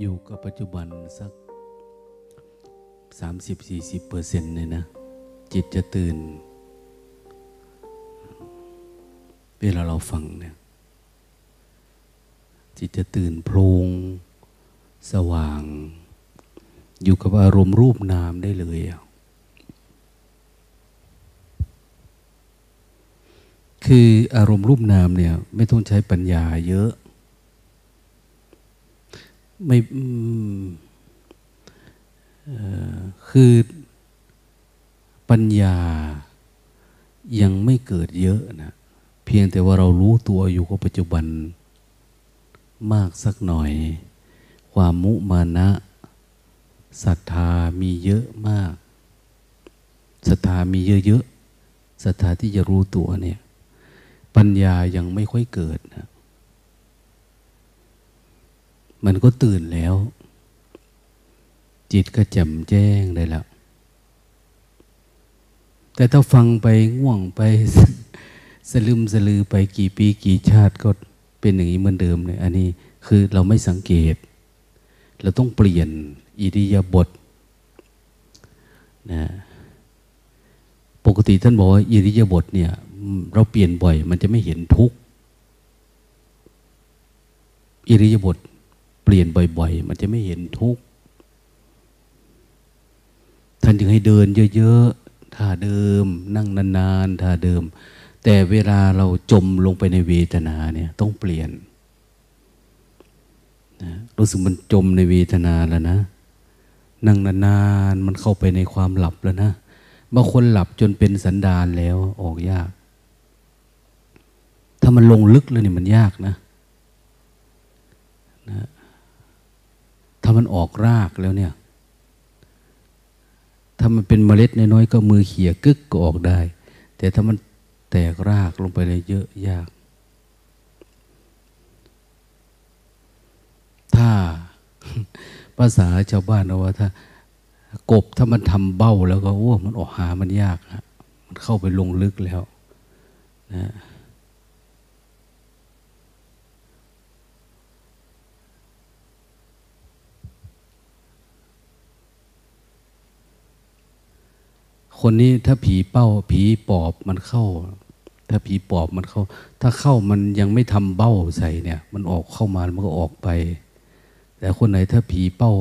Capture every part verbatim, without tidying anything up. อยู่กับปัจจุบันสัก สามสิบถึงสี่สิบเปอร์เซ็นต์ เลยนะจิตจะตื่นเวลาเราฟังเนี่ยจิตจะตื่นโพลงสว่างอยู่กับอารมณ์รูปนามได้เลยคืออารมณ์รูปนามเนี่ยไม่ต้องใช้ปัญญาเยอะไม่คือปัญญายังไม่เกิดเยอะนะเพียงแต่ว่าเรารู้ตัวอยู่กับปัจจุบันมากสักหน่อยความมุมานะศรัทธามีเยอะมากศรัทธามีเยอะๆศรัทธาที่จะรู้ตัวเนี่ยปัญญายังไม่ค่อยเกิดนะมันก็ตื่นแล้วจิตก็แจ่มแจ้งได้แล้วแต่ถ้าฟังไปง่วงไป สลืมสลือไปกี่ปีกี่ชาติก็เป็นอย่างนี้เหมือนเดิมเลยอันนี้คือเราไม่สังเกตเราต้องเปลี่ยนอิริยาบถนะปกติท่านบอกว่าอิริยาบถเนี่ยเราเปลี่ยนบ่อยมันจะไม่เห็นทุกข์อิริยาบถเปลี่ยนบ่อยๆมันจะไม่เห็นทุกข์ท่านจึงให้เดินเยอะๆท่าเดิมนั่งนานๆท่าเดิมแต่เวลาเราจมลงไปในเวทนาเนี่ยต้องเปลี่ยนนะรู้สึกมันจมในเวทนาแล้วนะนั่งนานๆมันเข้าไปในความหลับแล้วนะบางคนหลับจนเป็นสันดานแล้วออกยากถ้ามันลงลึกเลยเนี่ยมันยากนะนะถ้ามันออกรากแล้วเนี่ยถ้ามันเป็นเมล็ดน้อยๆก็มือเขี่ยกึกก็ออกได้แต่ถ้ามันแตกรากลงไปเลยเยอะยากถ้าภาษาชาวบ้านเราว่าถ้ากบถ้ามันทำเบ้าแล้วก็โอ้มันออกหามันยากนะมันเข้าไปลงลึกแล้วนะคนนี้ถ้าผีเป้าผีปอบมันเข้าถ้าผีปอบมันเข้าถ้าเข้ามันยังไม่ทำเบ้าใส่เนี่ยมันออกเข้ามามันก็ออกไปแต่คนไหนถ้าผีเป้า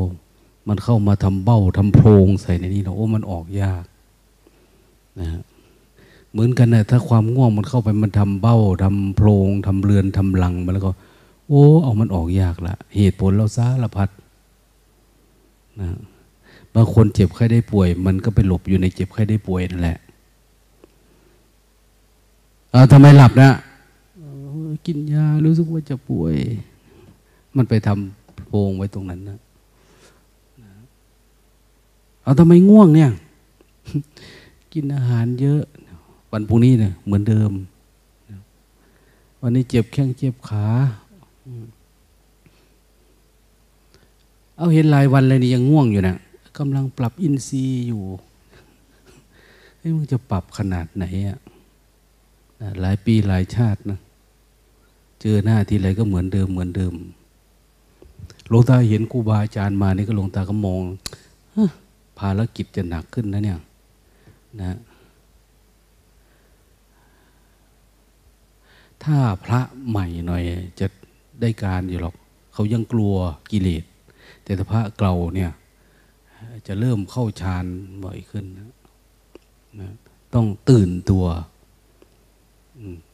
มันเข้ามาทำเบ้าทำโพรงใส่ในนี้เราโอ้มันออกยากนะฮะเหมือนกันนะถ้าความง่วงมันเข้าไปมันทำเบ้าทำโพรงทำเรือนทำรังมาแล้วก็โอ้เอามันออกยากละเหตุผลเราสารพัดนะบางคนเจ็บไข้ได้ป่วยมันก็ไปหลบอยู่ในเจ็บไข้ได้ป่วยนั่นแหละเอาทำไมหลับนะกินยารู้สึกว่าจะป่วยมันไปทำโพรงไว้ตรงนั้นนะเอาทำไมง่วงเนี่ยกินอาหารเยอะวันพรุ่งนี้เนี่ยเหมือนเดิมวันนี้เจ็บแข้งเจ็บขาเอาเห็นรายวันเลยนี่ยังง่วงอยู่นะกำลังปรับอินทรีย์อยู่เฮ้ยมึงจะปรับขนาดไหนอ่ะหลายปีหลายชาตินะเจอหน้าทีไรก็เหมือนเดิมเหมือนเดิมหลวงตาเห็นครูบาอาจารย์มานี่ก็หลวงตาก็มองภารกิจจะหนักขึ้นนะเนี่ยนะถ้าพระใหม่หน่อยจะได้การอยู่หรอกเขายังกลัวกิเลสแต่ถ้าพระเก่าเนี่ยจะเริ่มเข้าฌานบ่อยขึ้นนะนะต้องตื่นตัว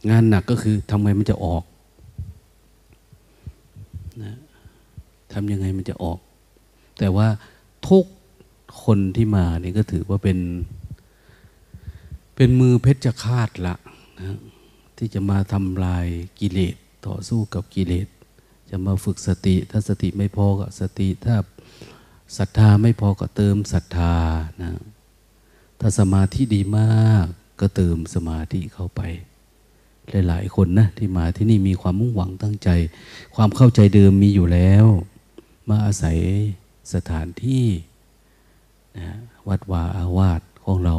งานหนักก็คือทำไงมันจะออกนะทำยังไงมันจะออกแต่ว่าทุกคนที่มานี่ก็ถือว่าเป็นเป็นมือเพชฌฆาตละนะที่จะมาทำลายกิเลสต่อสู้กับกิเลสจะมาฝึกสติถ้าสติไม่พอก็สติถ้าศรัทธาไม่พอก็เติมศรัทธานะถ้าสมาธิดีมากก็เติมสมาธิเข้าไปหลายๆคนนะที่มาที่นี่มีความมุ่งหวังตั้งใจความเข้าใจเดิมมีอยู่แล้วมาอาศัยสถานที่นะวัดวาอาวาสของเรา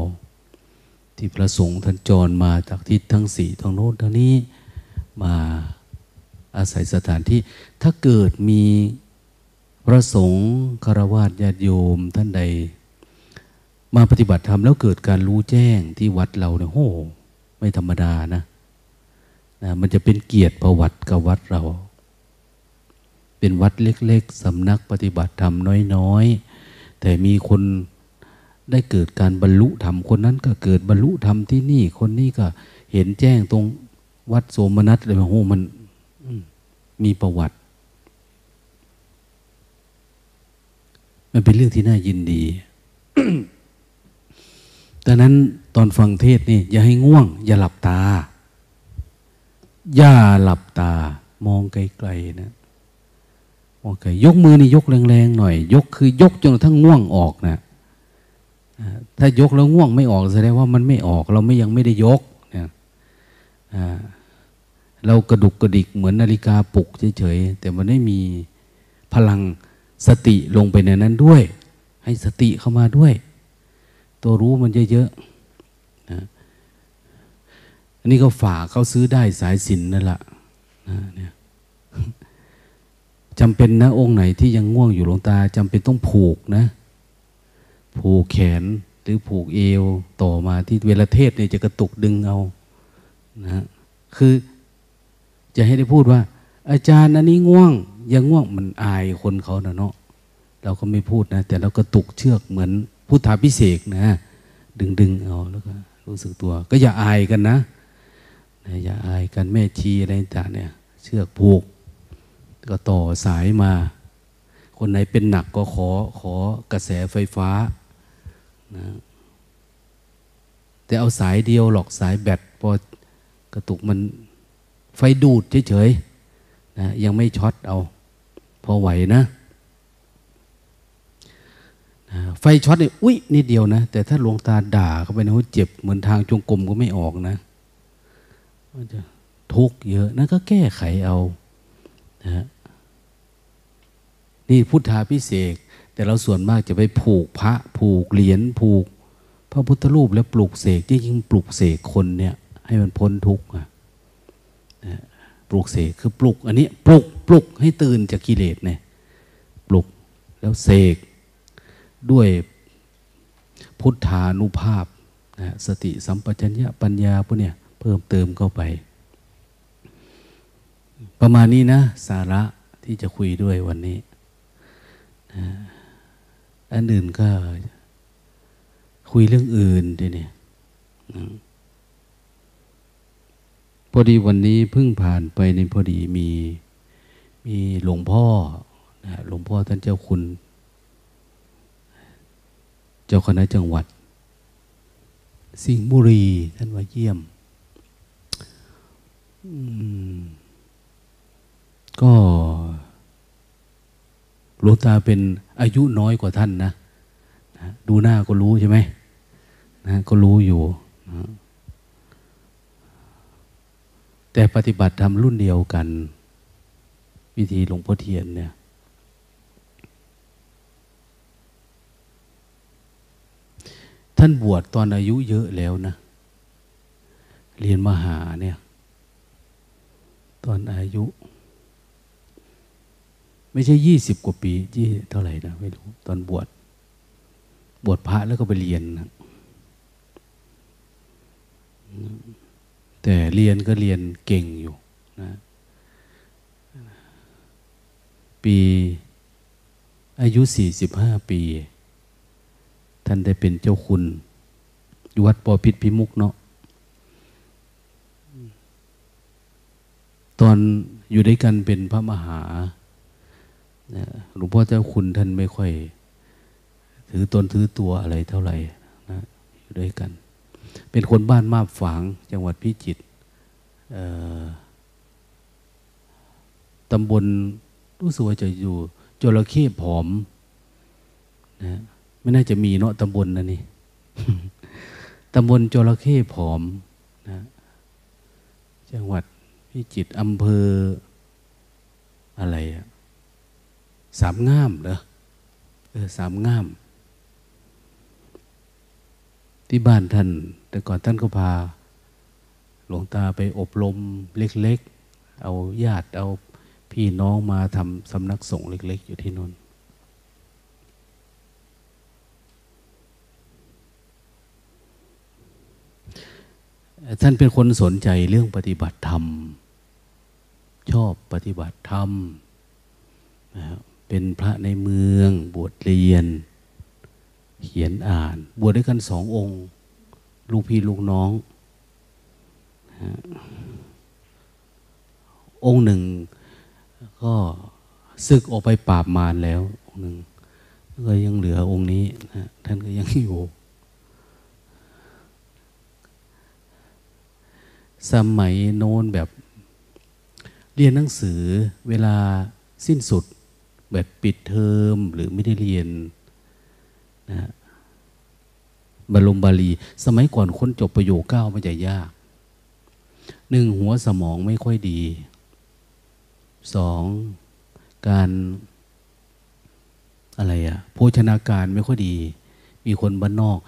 ที่พระสงฆ์ท่านจรมาจากทิศทั้งสี่ทั้งโน้นทั้งนี้มาอาศัยสถานที่ถ้าเกิดมี พระสงฆ์ฆราวาสญาติโยมท่านใดมาปฏิบัติธรรมแล้วเกิดการรู้แจ้งที่วัดเราเนี่ยโอ้ไม่ธรรมดานะนะมันจะเป็นเกียรติประวัติกับวัดเราเป็นวัดเล็กๆสำนักปฏิบัติธรรมน้อยๆแต่มีคนได้เกิดการบรรลุธรรมคนนั้นก็เกิดบรรลุธรรมที่นี่คนนี้ก็เห็นแจ้งตรงวัดโสมนัสเลยโอ้โหมันมีประวัติมันเป็นเรื่องที่น่ายินดี ดังนั้นตอนฟังเทศน์นี่อย่าให้ง่วงอย่าหลับตาอย่าหลับตามองไกลๆนะมองไกลยกมือนี่ยกแรงๆหน่อยยกคือยกจนกระทั่งง่วงออกนะถ้ายกแล้วง่วงไม่ออกแสดงว่ามันไม่ออกเราไม่ยังไม่ได้ยกนะเรากระดุกกระดิกเหมือนนาฬิกาปลุกเฉยๆแต่มันไม่มีพลังสติลงไปในนั้นด้วยให้สติเข้ามาด้วยตัวรู้มันเยอะๆนะอันนี้ก็ฝากเขาซื้อได้สายสิญจน์นั่นแหละนะเนี่ยจำเป็นนะองค์ไหนที่ยังง่วงอยู่หลวงตาจำเป็นต้องผูกนะผูกแขนหรือผูกเอวต่อมาที่เวลาเทศเนี่ยจะกระตุกดึงเอานะคือจะให้ได้พูดว่าอาจารย์อันนี้ง่วงยังง่วงมันอายคนเขานะเนาะเราก็ไม่พูดนะแต่เรากระตุกเชือกเหมือนพุทธาภิเษกนะดึงดึงเอาแล้วก็รู้สึกตัวก็อย่าอายกันนะอย่าอายกันแม่ชีอะไรต่างเนี่ยเชือกผูกก็ต่อสายมาคนไหนเป็นหนักก็ขอขอกระแสไฟฟ้านะแต่เอาสายเดียวหรอกสายแบตพอกระตุกมันไฟดูดเฉยๆนะยังไม่ช็อตเอาพอไหวนะไฟช็อตนี่อุ๊ยนิดเดียวนะแต่ถ้าหลวงตาด่าเข้าไปนะโหเจ็บเหมือนทางจงกรมก็ไม่ออกนะมันจะทุกข์เยอะนั่นก็แก้ไขเอานะนี่พุทธาภิเษกแต่เราส่วนมากจะไปผูกพระผูกเหรียญผูกพระพุทธรูปแล้วปลูกเสกจริงๆปลูกเสกคนเนี่ยให้มันพ้นทุกข์นะปลูกเสกคือปลุกอันนี้ปลุกปลุกให้ตื่นจากกิเลสเนี่ยปลุกแล้วเสกด้วยพุทธานุภาพนะสติสัมปชัญญะปัญญาพวกเนี่ยเพิ่มเติมเข้าไปประมาณนี้นะสาระที่จะคุยด้วยวันนี้นะอันอื่นก็คุยเรื่องอื่นดิเนี่ยนะพอดีวันนี้เพิ่งผ่านไปในพอดีมีมีหลวงพ่อนะหลวงพ่อท่านเจ้าคุณเจ้าคณะจังหวัดสิงห์บุรีท่านมาเยี่ยมก็หลวงตาเป็นอายุน้อยกว่าท่านนะดูหน้าก็รู้ใช่ไหมนะก็รู้อยู่นะแต่ปฏิบัติธรรมรุ่นเดียวกันวิธีหลวงพ่อเทียนเนี่ยท่านบวชตอนอายุเยอะแล้วนะเรียนมหาเนี่ยตอนอายุไม่ใช่ยี่สิบกว่าปีที่เท่าไหร่นะไม่รู้ตอนบวชบวชพระแล้วก็ไปเรียนนะแต่เรียนก็เรียนเก่งอยู่นะปีอายุสี่สิบห้าปีท่านได้เป็นเจ้าคุณอยู่วัดปอพิษพิมุกเนาะตอนอยู่ด้วยกันเป็นพระมหาหลวงพ่อเจ้าคุณท่านไม่ค่อยถือตนถือตัวอะไรเท่าไหร่นะอยู่ด้วยกันเป็นคนบ้านมาบฝางจังหวัดพิจิตรตำบลรู้สึกว่าจะอยู่จระเข้ผอมนะไม่น่าจะมีเนาะตำบลนั่นนี่ ตำบลจระเข้ผอมนะจังหวัดพิจิตรอำเภออะไรอะสามง่ามเหรอเออสามง่ามที่บ้านท่านแต่ก่อนท่านก็พาหลวงตาไปอบรมเล็กๆเอาญาติเอาพี่น้องมาทำสำนักสงฆ์เล็กๆอยู่ที่นนท์ ท่านเป็นคนสนใจเรื่องปฏิบัติธรรมชอบปฏิบัติธรรมนะเป็นพระในเมืองบวชเรียนเขียนอ่านบวชด้วยกันสององค์ลูกพี่ลูกน้องนะองค์หนึ่งก็ศึกออกไปปราบมารแล้วองค์หนึ่งก็ยังเหลือองค์นี้นะท่านก็ยังอยู่สมัยโน้นแบบเรียนหนังสือเวลาสิ้นสุดแบบปิดเทอมหรือไม่ได้เรียนนะบรมบาลีสมัยก่อนคนจบประโยคเก้ามันจะยากหนึ่งหัวสมองไม่ค่อยดีสองการอะไรอะโภชนาการไม่ค่อยดีมีคนบ้านนอก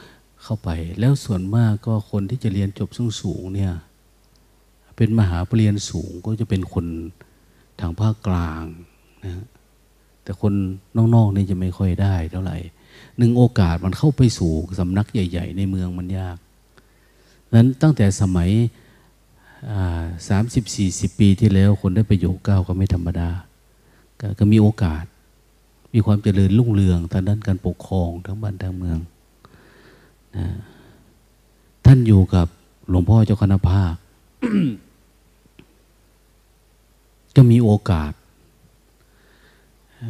เข้าไปแล้วส่วนมากก็คนที่จะเรียนจบสูงสูงเนี่ยเป็นมหาปริญญาสูงก็จะเป็นคนทางภาคกลางนะแต่คนนอกๆนี่จะไม่ค่อยได้เท่าไหร่หนึ่งโอกาสมันเข้าไปสู่สำนักใหญ่ๆในเมืองมันยากนั้นตั้งแต่สมัยสามสิบสี่สิบปีที่แล้วคนได้ประโยคเก้าก็ไม่ธรรมดา ก, ก็มีโอกาสมีความเจริญรุ่งเรืองทางด้านการปกครองทั้งบ้านทั้งเมืองนะท่านอยู่กับหลวงพ่อเจ้าคณะภาค จะมีโอกาส เ,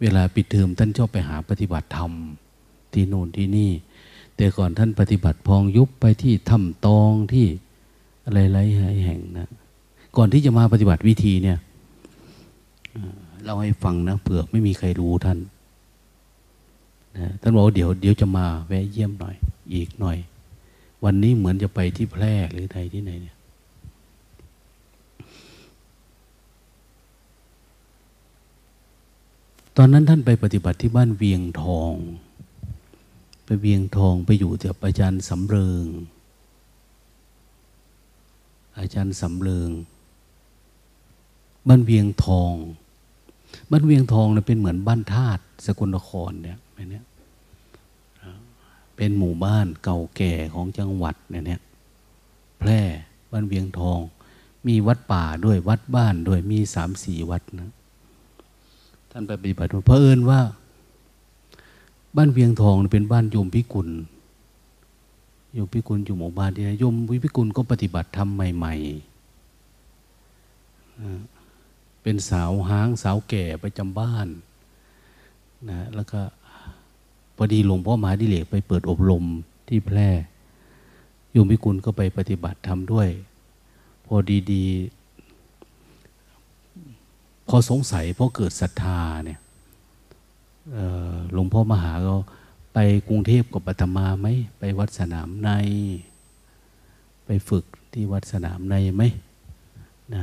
เวลาปิดเทอมท่านชอบไปหาปฏิบัติธรรมที่โน่นที่นี่แต่ก่อนท่านปฏิบัติพองยุบไปที่ถ้ำตองที่อะไรหลายแห่งนะก่อนที่จะมาปฏิบัติวิธีเนี่ยเราให้ฟังนะเผื่อไม่มีใครรู้ท่านนะท่านบอกเดี๋ยวเดี๋ยวจะมาแวะเยี่ยมหน่อยอีกหน่อยวันนี้เหมือนจะไปที่แพร่หรือไทยที่ไหนเนี่ยตอนนั้นท่านไปปฏิบัติที่บ้านเวียงทองไปเวียงทองไปอยู่กับอาจารย์สำเริงอาจารย์สำเริงบ้านเวียงทองบ้านเวียงทองเนี่ยเป็นเหมือนบ้านธาตุสกลนครเนี่ยเนี่ยเป็นหมู่บ้านเก่าแก่ของจังหวัดเนี่ยเนี่ยแพร่บ้านเวียงทองมีวัดป่าด้วยวัดบ้านด้วยมีสามสี่วัดนะท่านไปปฏิบัติเผอิญว่าบ้านเวียงทองเป็นบ้านโยมพิกุลโยมพิกุลอยู่หมู่บ้านที่นะโยมพิกุลก็ปฏิบัติธรรมใหม่ๆเป็นสาวห้างสาวแก่ประจำบ้านนะแล้วก็พอดีหลวงพ่อมหาดิเรกไปเปิดอบรมที่แพร่โยมพิกุลก็ไปปฏิบัติธรรมด้วยพอดีๆพอสงสัยพอเกิดศรัทธาเนี่ยหลวงพ่อมหาก็ไปกรุงเทพกับอาตมาไหมไปวัดสนามในไปฝึกที่วัดสนามในไหมนะ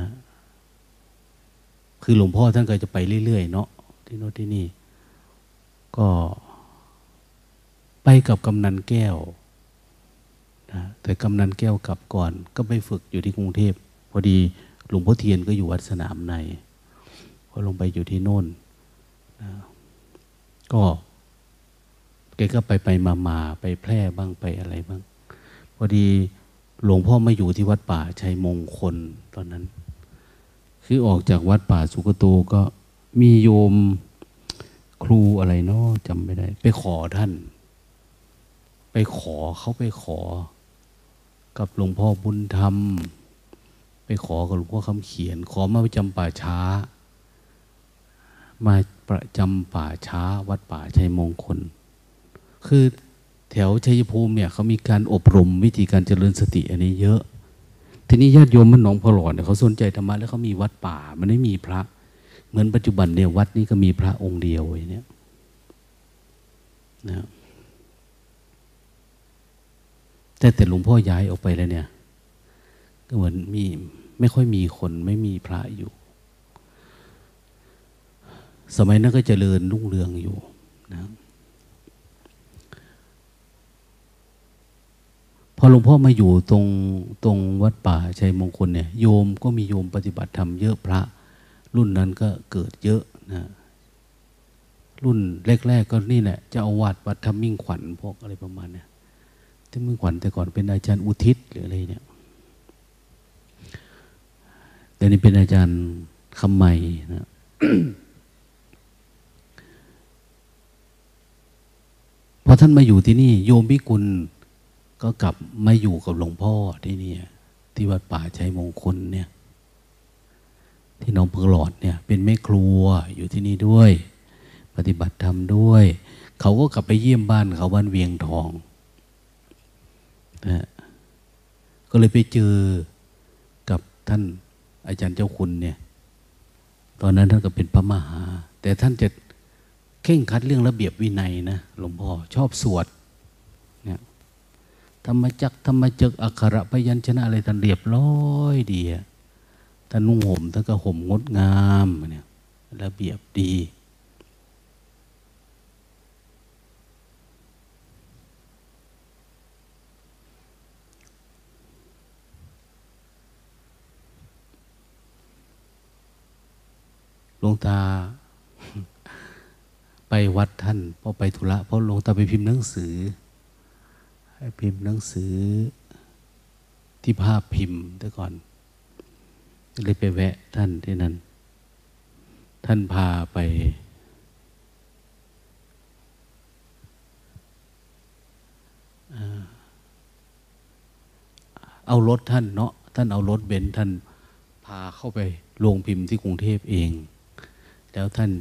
คือหลวงพ่อท่านก็จะไปเรื่อยๆเนาะที่โน่นที่นี่ก็ไปกับกำนันแก้วนะแต่กำนันแก้วกลับก่อนก็ไปฝึกอยู่ที่กรุงเทพพอดีหลวงพ่อเทียนก็อยู่วัดสนามในพอลงไปอยู่ที่โน่นนะก็แกก็ไปไปมามาไปแพร่บ้างไปอะไรบ้างพอดีหลวงพ่อมาอยู่ที่วัดป่าชัยมงคลตอนนั้นคือออกจากวัดป่าสุกโตก็มีโยมครูอะไรเนาะจำไม่ได้ไปขอท่านไปขอเขาไปขอกับหลวงพ่อบุญธรรมไปขอกับหลวงพ่อคำเขียนขอมาประจำป่าช้ามาประจำป่าช้าวัดป่าชัยมงคลคือแถวชัยภูมิเนี่ยเขามีการอบรมวิธีการเจริญสติอันนี้เยอะทีนี้ญาติโยมมันหนองพลอดเนี่ยเขาสนใจธรรมะแล้วเขามีวัดป่ามันไม่มีพระเหมือนปัจจุบันเนี่ยวัดนี้ก็มีพระองค์เดียวอย่างเนี้ยนะแต่แต่หลวงพ่อย้ายออกไปแล้วเนี่ยก็เหมือนมีไม่ค่อยมีคนไม่มีพระอยู่สมัยนั้นก็เจริญรุ่งเรืองอยู่นะพอหลวงพ่อมาอยู่ตรงตรงวัดป่าชัยมงคลเนี่ยโยมก็มีโยมปฏิบัติธรรมเยอะพระรุ่นนั้นก็เกิดเยอะนะรุ่นแรกๆก็นี่แหละเจ้าอาวาสวัดธรรมมิ่งขวัญพวกอะไรประมาณเนี่ย แต่เมื่อก่อนแต่ก่อนเป็นอาจารย์อุทิศหรืออะไรเนี่ยแต่นี่เป็นอาจารย์คำใหม่นะ พอท่านมาอยู่ที่นี่โยมพิกุลก็กลับมาอยู่กับหลวงพ่อที่นี่ที่วัดป่าชัยมงคลเนี่ยที่หนองปลือหลอดเนี่ยเป็นแม่ครัวอยู่ที่นี่ด้วยปฏิบัติธรรมด้วยเขาก็กลับไปเยี่ยมบ้านเขาบ้านเวียงทองนะก็เลยไปเจอกับท่านอาจารย์เจ้าคุณเนี่ยตอนนั้นท่านก็เป็นพระมหาแต่ท่านจะเข่งคัดเรื่องระเบียบวินัยนะหลวงพ่อชอบสวดเนี่ยธรรมจักรธรรมจักรอักขระพยัญชนะอะไรท่านเรียบร้อยดีท่านนุ่งห่มท่านก็ห่มงดงามเนี่ยระเบียบดีหลวงตาไปวัดท่านพอไปธุระเพราะหลวงตาไปพิมพ์หนังสือให้พิมพ์หนังสือที่ภาพพิมพ์แต่ก่อนเลยไปแวะท่านที่นั้นท่านพาไปเอารถท่านเนาะท่านเอารถเบนซ์ท่านพาเข้าไปโรงพิมพ์ที่กรุงเทพเองแล้วท่าน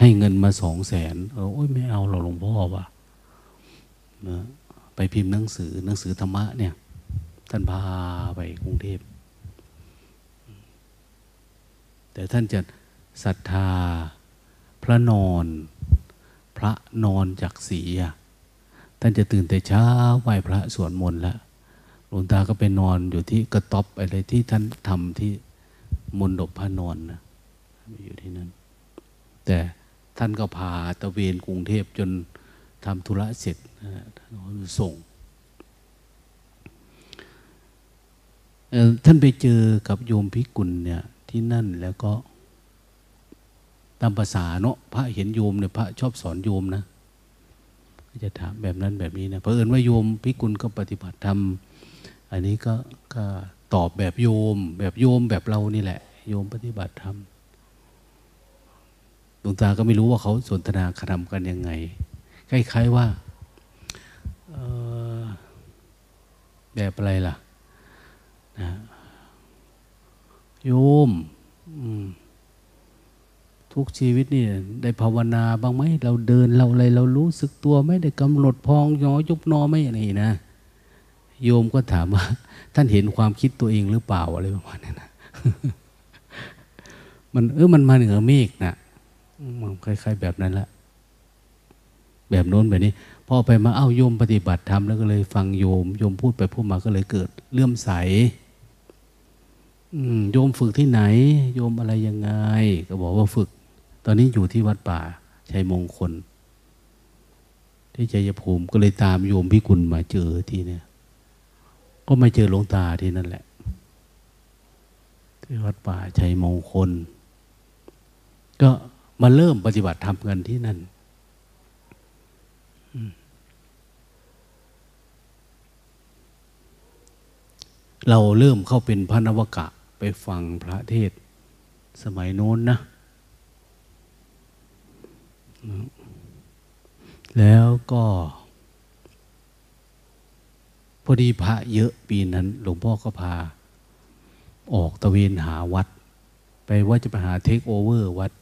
ให้เงินมาสองแสนเออโอ้ยไม่เอาเราหลวงพ่อว่ะนะไปพิมพ์หนังสือหนังสือธรรมะเนี่ยท่านพาไปกรุงเทพแต่ท่านจะศรัทธาพระนอนพระนอนจากสีท่านจะตื่นแต่เช้าไหว้พระสวดมนต์แล้วหลวงตาก็ไปนอนอยู่ที่กระต๊อบอะไรที่ท่านทำที่มณฑปพระนอนนะอยู่ที่นั่นแต่ท่านก็พาตะเวนกรุงเทพจนทำธุระเสร็จท่านส่งท่านไปเจอกับโยมพิกุลเนี่ยที่นั่นแล้วก็ตามภาษาเนาะพระเห็นโยมเนี่ยพระชอบสอนโยมนะจะถามแบบนั้นแบบนี้นะเผอิญว่าโยมพิกุลก็ปฏิบัติธรรมอันนี้ก็ก็ตอบแบบโยมแบบโยมแบบเรานี่แหละโยมปฏิบัติธรรมหลวงตาก็ไม่รู้ว่าเขาสนทนาคารมกันยังไงคล้ายๆว่าแบบอะไรล่ะนะโยมทุกชีวิตนี่ได้ภาวนาบ้างไหมเราเดินเราอะไรเรารู้สึกตัวไหมได้กำหนดพองหนอยุบหนอไหมอะไรนะโยมก็ถามว่าท่านเห็นความคิดตัวเองหรือเปล่าอะไรประมาณนั้นนะมันเออมันมาเหนือเมฆนะมันคล้ายๆแบบนั้นละแบบโน้นแบบนี้พอไปมาเอ้าโยมปฏิบัติธรรมแล้วก็เลยฟังโยมโยมพูดไปพูดมาก็เลยเกิดเลื่อมใสโยมฝึกที่ไหนโยมอะไรยังไงก็บอกว่าฝึกตอนนี้อยู่ที่วัดป่าชัยมงคลที่ชัยภูมิก็เลยตามโยมพิกุลมาเจอที่เนี่ยก็มาเจอหลวงตาที่นั่นแหละที่วัดป่าชัยมงคลก็มาเริ่มปฏิบัติธรรมกันที่นั่นเราเริ่มเข้าเป็นพระนวกะไปฟังพระเทศสมัยโน้นนะแล้วก็พอดีพระเยอะปีนั้นหลวงพ่อก็พาออกตะเวนหาวัดไปว่าจะไปหาเทคโอเวอร์วัด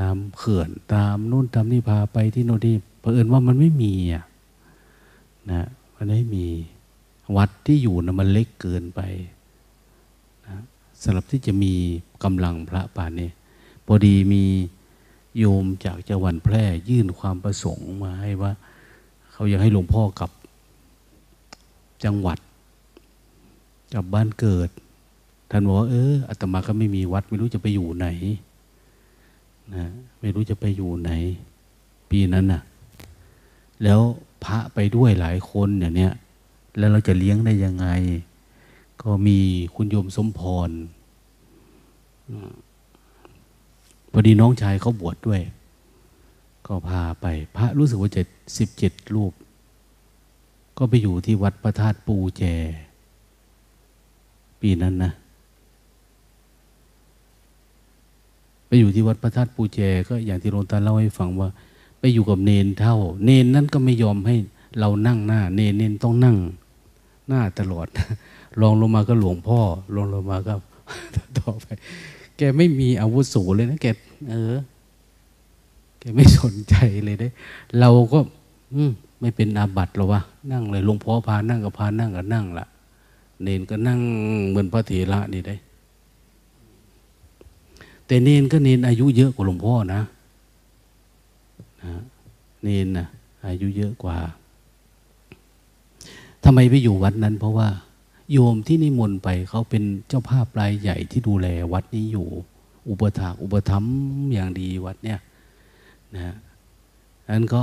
ตามเขื่อนตามนู่นตามนี่พาไปที่โน่นที่เผอิญว่ามันไม่มีอ่ะนะมันไม่มีวัดที่อยู่นะมันเล็กเกินไปนะสำหรับที่จะมีกำลังพระป่านนี้พอดีมีโยมจากจังหวัดแพร่ยื่นความประสงค์มาให้ว่าเขาอยากให้หลวงพ่อกลับจังหวัดกลับบ้านเกิดท่านบอกว่าเอออาตมาก็ไม่มีวัดไม่รู้จะไปอยู่ไหนนะไม่รู้จะไปอยู่ไหนปีนั้นน่ะแล้วพระไปด้วยหลายคนอย่างเนี้ยแล้วเราจะเลี้ยงได้ยังไงก็มีคุณโยมสมพรพอดีน้องชายเขาบวชด้วยก็พาไปพระรู้สึกว่าจะสิบเจ็ดรูป ก็ไปอยู่ที่วัดพระธาตุปูแจปีนั้นนะไปอยู่ที่วัดพระธาตุปูแจก็อย่างที่หลวงตาเล่าให้ฟังว่าไปอยู่กับเนนเท่าเนนนั้นก็ไม่ยอมให้เรานั่งหน้าเนนเนนต้องนั่งหน้าตลอดลองลงมาก็หลวงพ่อลองลงมาก็ต่อไปแกไม่มีอาวุโสเลยนะแกเออแกไม่สนใจเลยได้เราก็อืมไม่เป็นอาบัติหรอวะนั่งเลยหลวงพ่อพานั่งก็พานั่งก็นั่งละเนนก็นั่งเหมือนพระเถระนี่ได้แต่เนนก็เนนอายุเยอะกว่าหลวงพ่อนะเนนนะอายุเยอะกว่าทำไมไปอยู่วัดนั้นเพราะว่าโยมที่นิมนต์ไปเขาเป็นเจ้าภาพรายใหญ่ที่ดูแลวัดนี้อยู่อุปถากอุปถัมภ์อย่างดีวัดเนี่ยนะฮะนั้นก็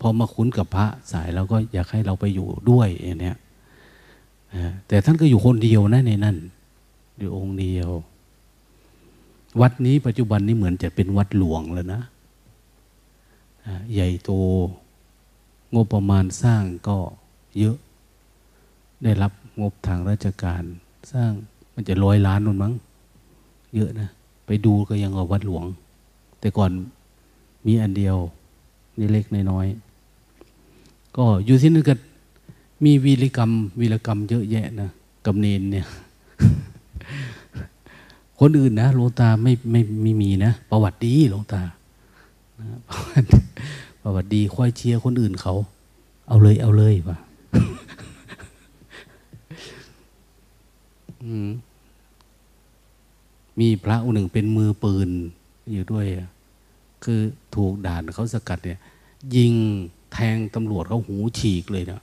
พอมาคุ้นกับพระสายแล้วก็อยากให้เราไปอยู่ด้วยอย่างเนี้ยนะแต่ท่านก็อยู่คนเดียวนะในนั้นอยู่องค์เดียววัดนี้ปัจจุบันนี้เหมือนจะเป็นวัดหลวงแล้วนะใหญ่โตงบประมาณสร้างก็เยอะได้รับงบทางราชการสร้างมันจะร้อยล้านนู่นมั้งเยอะนะไปดูก็ยังกับวัดหลวงแต่ก่อนมีอันเดียวนี่เล็กน้อยๆก็อยู่ที่นั่นก็มีวีรกรรมวีรกรรมเยอะแยะนะกับเนนเนี่ยคนอื่นนะหลวงตาไม่ไม่ไม่มีนะประวัติดีหลวงตาประวัติดีค่อยเชียร์คนอื่นเขาเอาเลยเอาเลยว่ะมีพระองค์หนึ่งเป็นมือปืนอยู่ด้วยคือถูกด่านเขาสกัดเนี่ยยิงแทงตำรวจเขาหูฉีกเลยนะ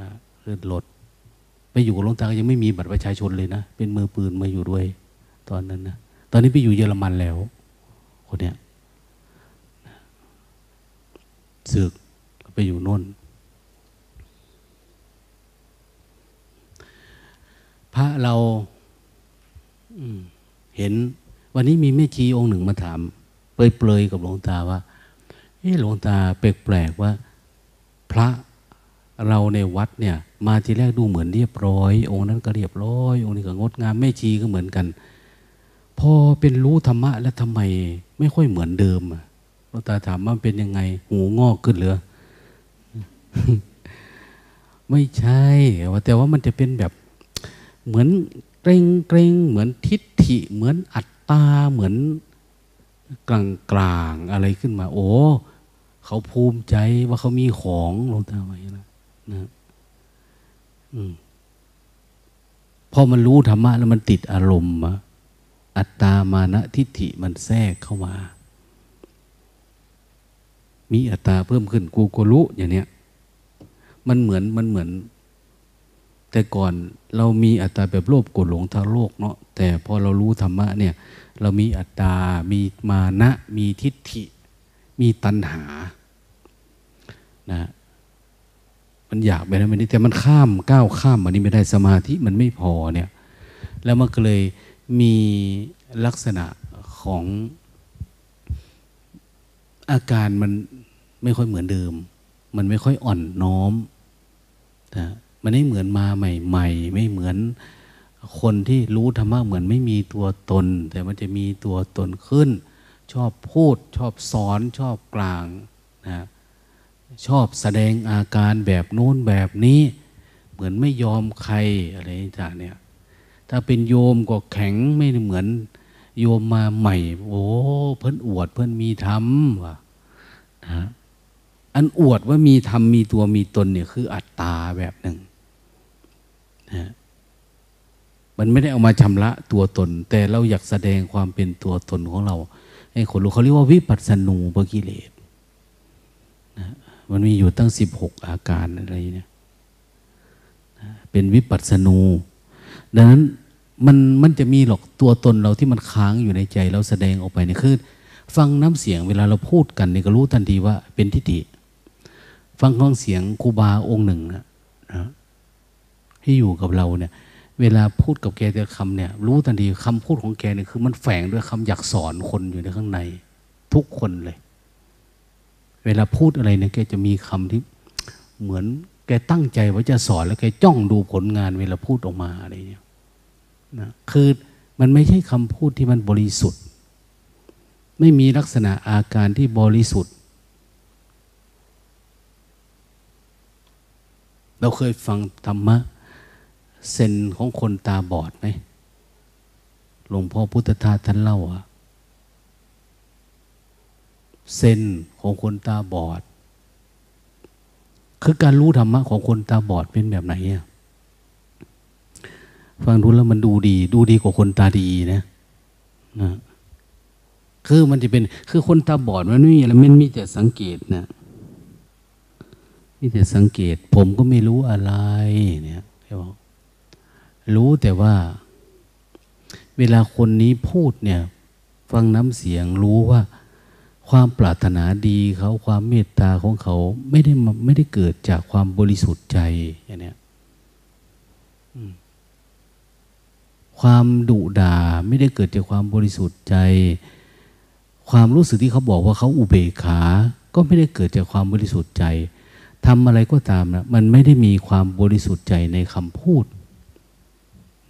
นะเลือดลดไปอยู่กับหลวงตายังไม่มีบัตรประชาชนเลยนะเป็นมือปืนมาอยู่ด้วยตอนนั้นนะตอนนี้ไปอยู่เยอรมันแล้วคนเนี้ยศึกไปอยู่โน่นพระเราเห็นวันนี้มีแม่ชีองค์หนึ่งมาถามเปรยๆกับหลวงตาว่าเออหลวงตาแปลกๆว่าพระเราในวัดเนี่ยมาทีแรกดูเหมือนเรียบร้อยองค์นั้นก็เรียบร้อยองค์นี้ก็งดงามแม่ชีก็เหมือนกันพอเป็นรู้ธรรมะแล้วทำไมไม่ค่อยเหมือนเดิมหลวงตาถามว่าเป็นยังไงหูงอกขึ้นเหรอ ไม่ใช่แต่ว่ามันจะเป็นแบบเหมือนเกรงเกรงเหมือนทิฏฐิเหมือนอัตตาเหมือนกลางกลางอะไรขึ้นมาโอ้เขาภูมิใจว่าเขามีของหลวงตาไว้นะนะอืมพอมันรู้ธรรมะแล้วมันติดอารมณ์อัตตามานะทิฏฐิมันแทรกเข้ามามีอัตตาเพิ่มขึ้นกูก็รู้อย่างเนี้ยมันเหมือนมันเหมือนแต่ก่อนเรามีอัตตาแบบโลภโกรธหลงทางโลกเนาะแต่พอเรารู้ธรรมะเนี่ยเรามีอัตตามีมานะมีทิฏฐิมีตัณหานะมันอยากไปนะมันนี่แต่มันข้ามก้าวข้ามอันนี้ไม่ได้สมาธิมันไม่พอเนี่ยแล้วมันก็เลยมีลักษณะของอาการมันไม่ค่อยเหมือนเดิมมันไม่ค่อยอ่อนน้อมนะมันไม่เหมือนมาใหม่ๆไม่เหมือนคนที่รู้ธรรมะเหมือนไม่มีตัวตนแต่มันจะมีตัวตนขึ้นชอบพูดชอบสอนชอบกลางนะชอบแสดงอาการแบบโน้นแบบนี้เหมือนไม่ยอมใครอะไรต่างเนี่ยถ้าเป็นโยมก็แข็งไม่เหมือนโยมมาใหม่โอ้เพิ่นอวดเพิ่นมีธรรมว่ะนะอันอวดว่ามีธรรมมีตัวมีตนเนี่ยคืออัตตาแบบหนึ่งนะมันไม่ได้เอามาชำระตัวตนแต่เราอยากแสดงความเป็นตัวตนของเราให้คนรู้เขาเรียกว่าวิปัสสนูปกิเลสนะมันมีอยู่ตั้งสิบหกอาการอะไรเนี่ยนะเป็นวิปัสสนูดังนั้นมันมันจะมีหรอกตัวตนเราที่มันค้างอยู่ในใจเราแสดงออกไปเนี่ยคือฟังน้ำเสียงเวลาเราพูดกันเนี่ยก็รู้ทันทีว่าเป็นทิฏฐิฟังคำเสียงครูบาองค์หนึ่งนะนะที่อยู่กับเราเนี่ยเวลาพูดกับแกแต่คำเนี่ยรู้ทันทีคำพูดของแกเนี่ยคือมันแฝงด้วยคำอยากสอนคนอยู่ในข้างในทุกคนเลยเวลาพูดอะไรเนี่ยแกจะมีคำที่ เหมือนแกตั้งใจว่าจะสอนแล้วแกจ้องดูผลงานเวลาพูดออกมาอะไรอย่างเงี้ยนะคือมันไม่ใช่คำพูดที่มันบริสุทธิ์ไม่มีลักษณะอาการที่บริสุทธิ์เราเคยฟังธรรมะเซนของคนตาบอดไหมหลวงพ่อพุทธทาสท่านเล่าอะเซนของคนตาบอดคือการรู้ธรรมะของคนตาบอดเป็นแบบไหนอะฟังดูแล้วมันดูดีดูดีกว่าคนตาดีนะนะคือมันจะเป็นคือคนตาบอดมันไม่มีอะไรมันมีแต่สังเกตนะมีแต่สังเกตผมก็ไม่รู้อะไรเนี่ยรู้แต่ว่าเวลาคนนี้พูดเนี่ยฟังน้ำเสียงรู้ว่าความปรารถนาดีเขาความเมตตาของเขาไม่ได้ไม่ได้เกิดจากความบริสุทธิ์ใจอย่างเนี้ยความดุด่าไม่ได้เกิดจากความบริสุทธิ์ใจความรู้สึกที่เขาบอกว่าเขาอุเบกขาก็ไม่ได้เกิดจากความบริสุทธิ์ใจทำอะไรก็ตามนะมันไม่ได้มีความบริสุทธิ์ใจในคำพูด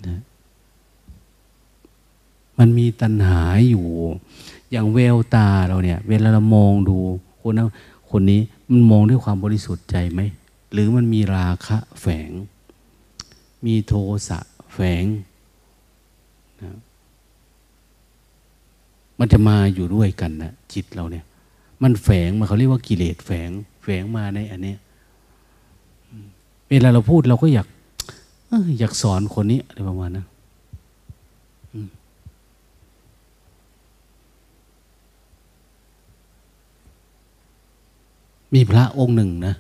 นะมันมีตัณหาอยู่อย่างแววตาเราเนี่ยเวลาเรามองดูคนนั้นคนนี้มันมองด้วยความบริสุทธิ์ใจไหมหรือมันมีราคะแฝงมีโทสะแฝงนะมันจะมาอยู่ด้วยกันนะจิตเราเนี่ยมันแฝงมาเขาเรียกว่ากิเลสแฝงแฝงมาในอันนี้เวลาเราพูดเราก็อยากอยากสอนคนนี้อะไรประมาณนั้นมีพระองค์หนึ่งนะ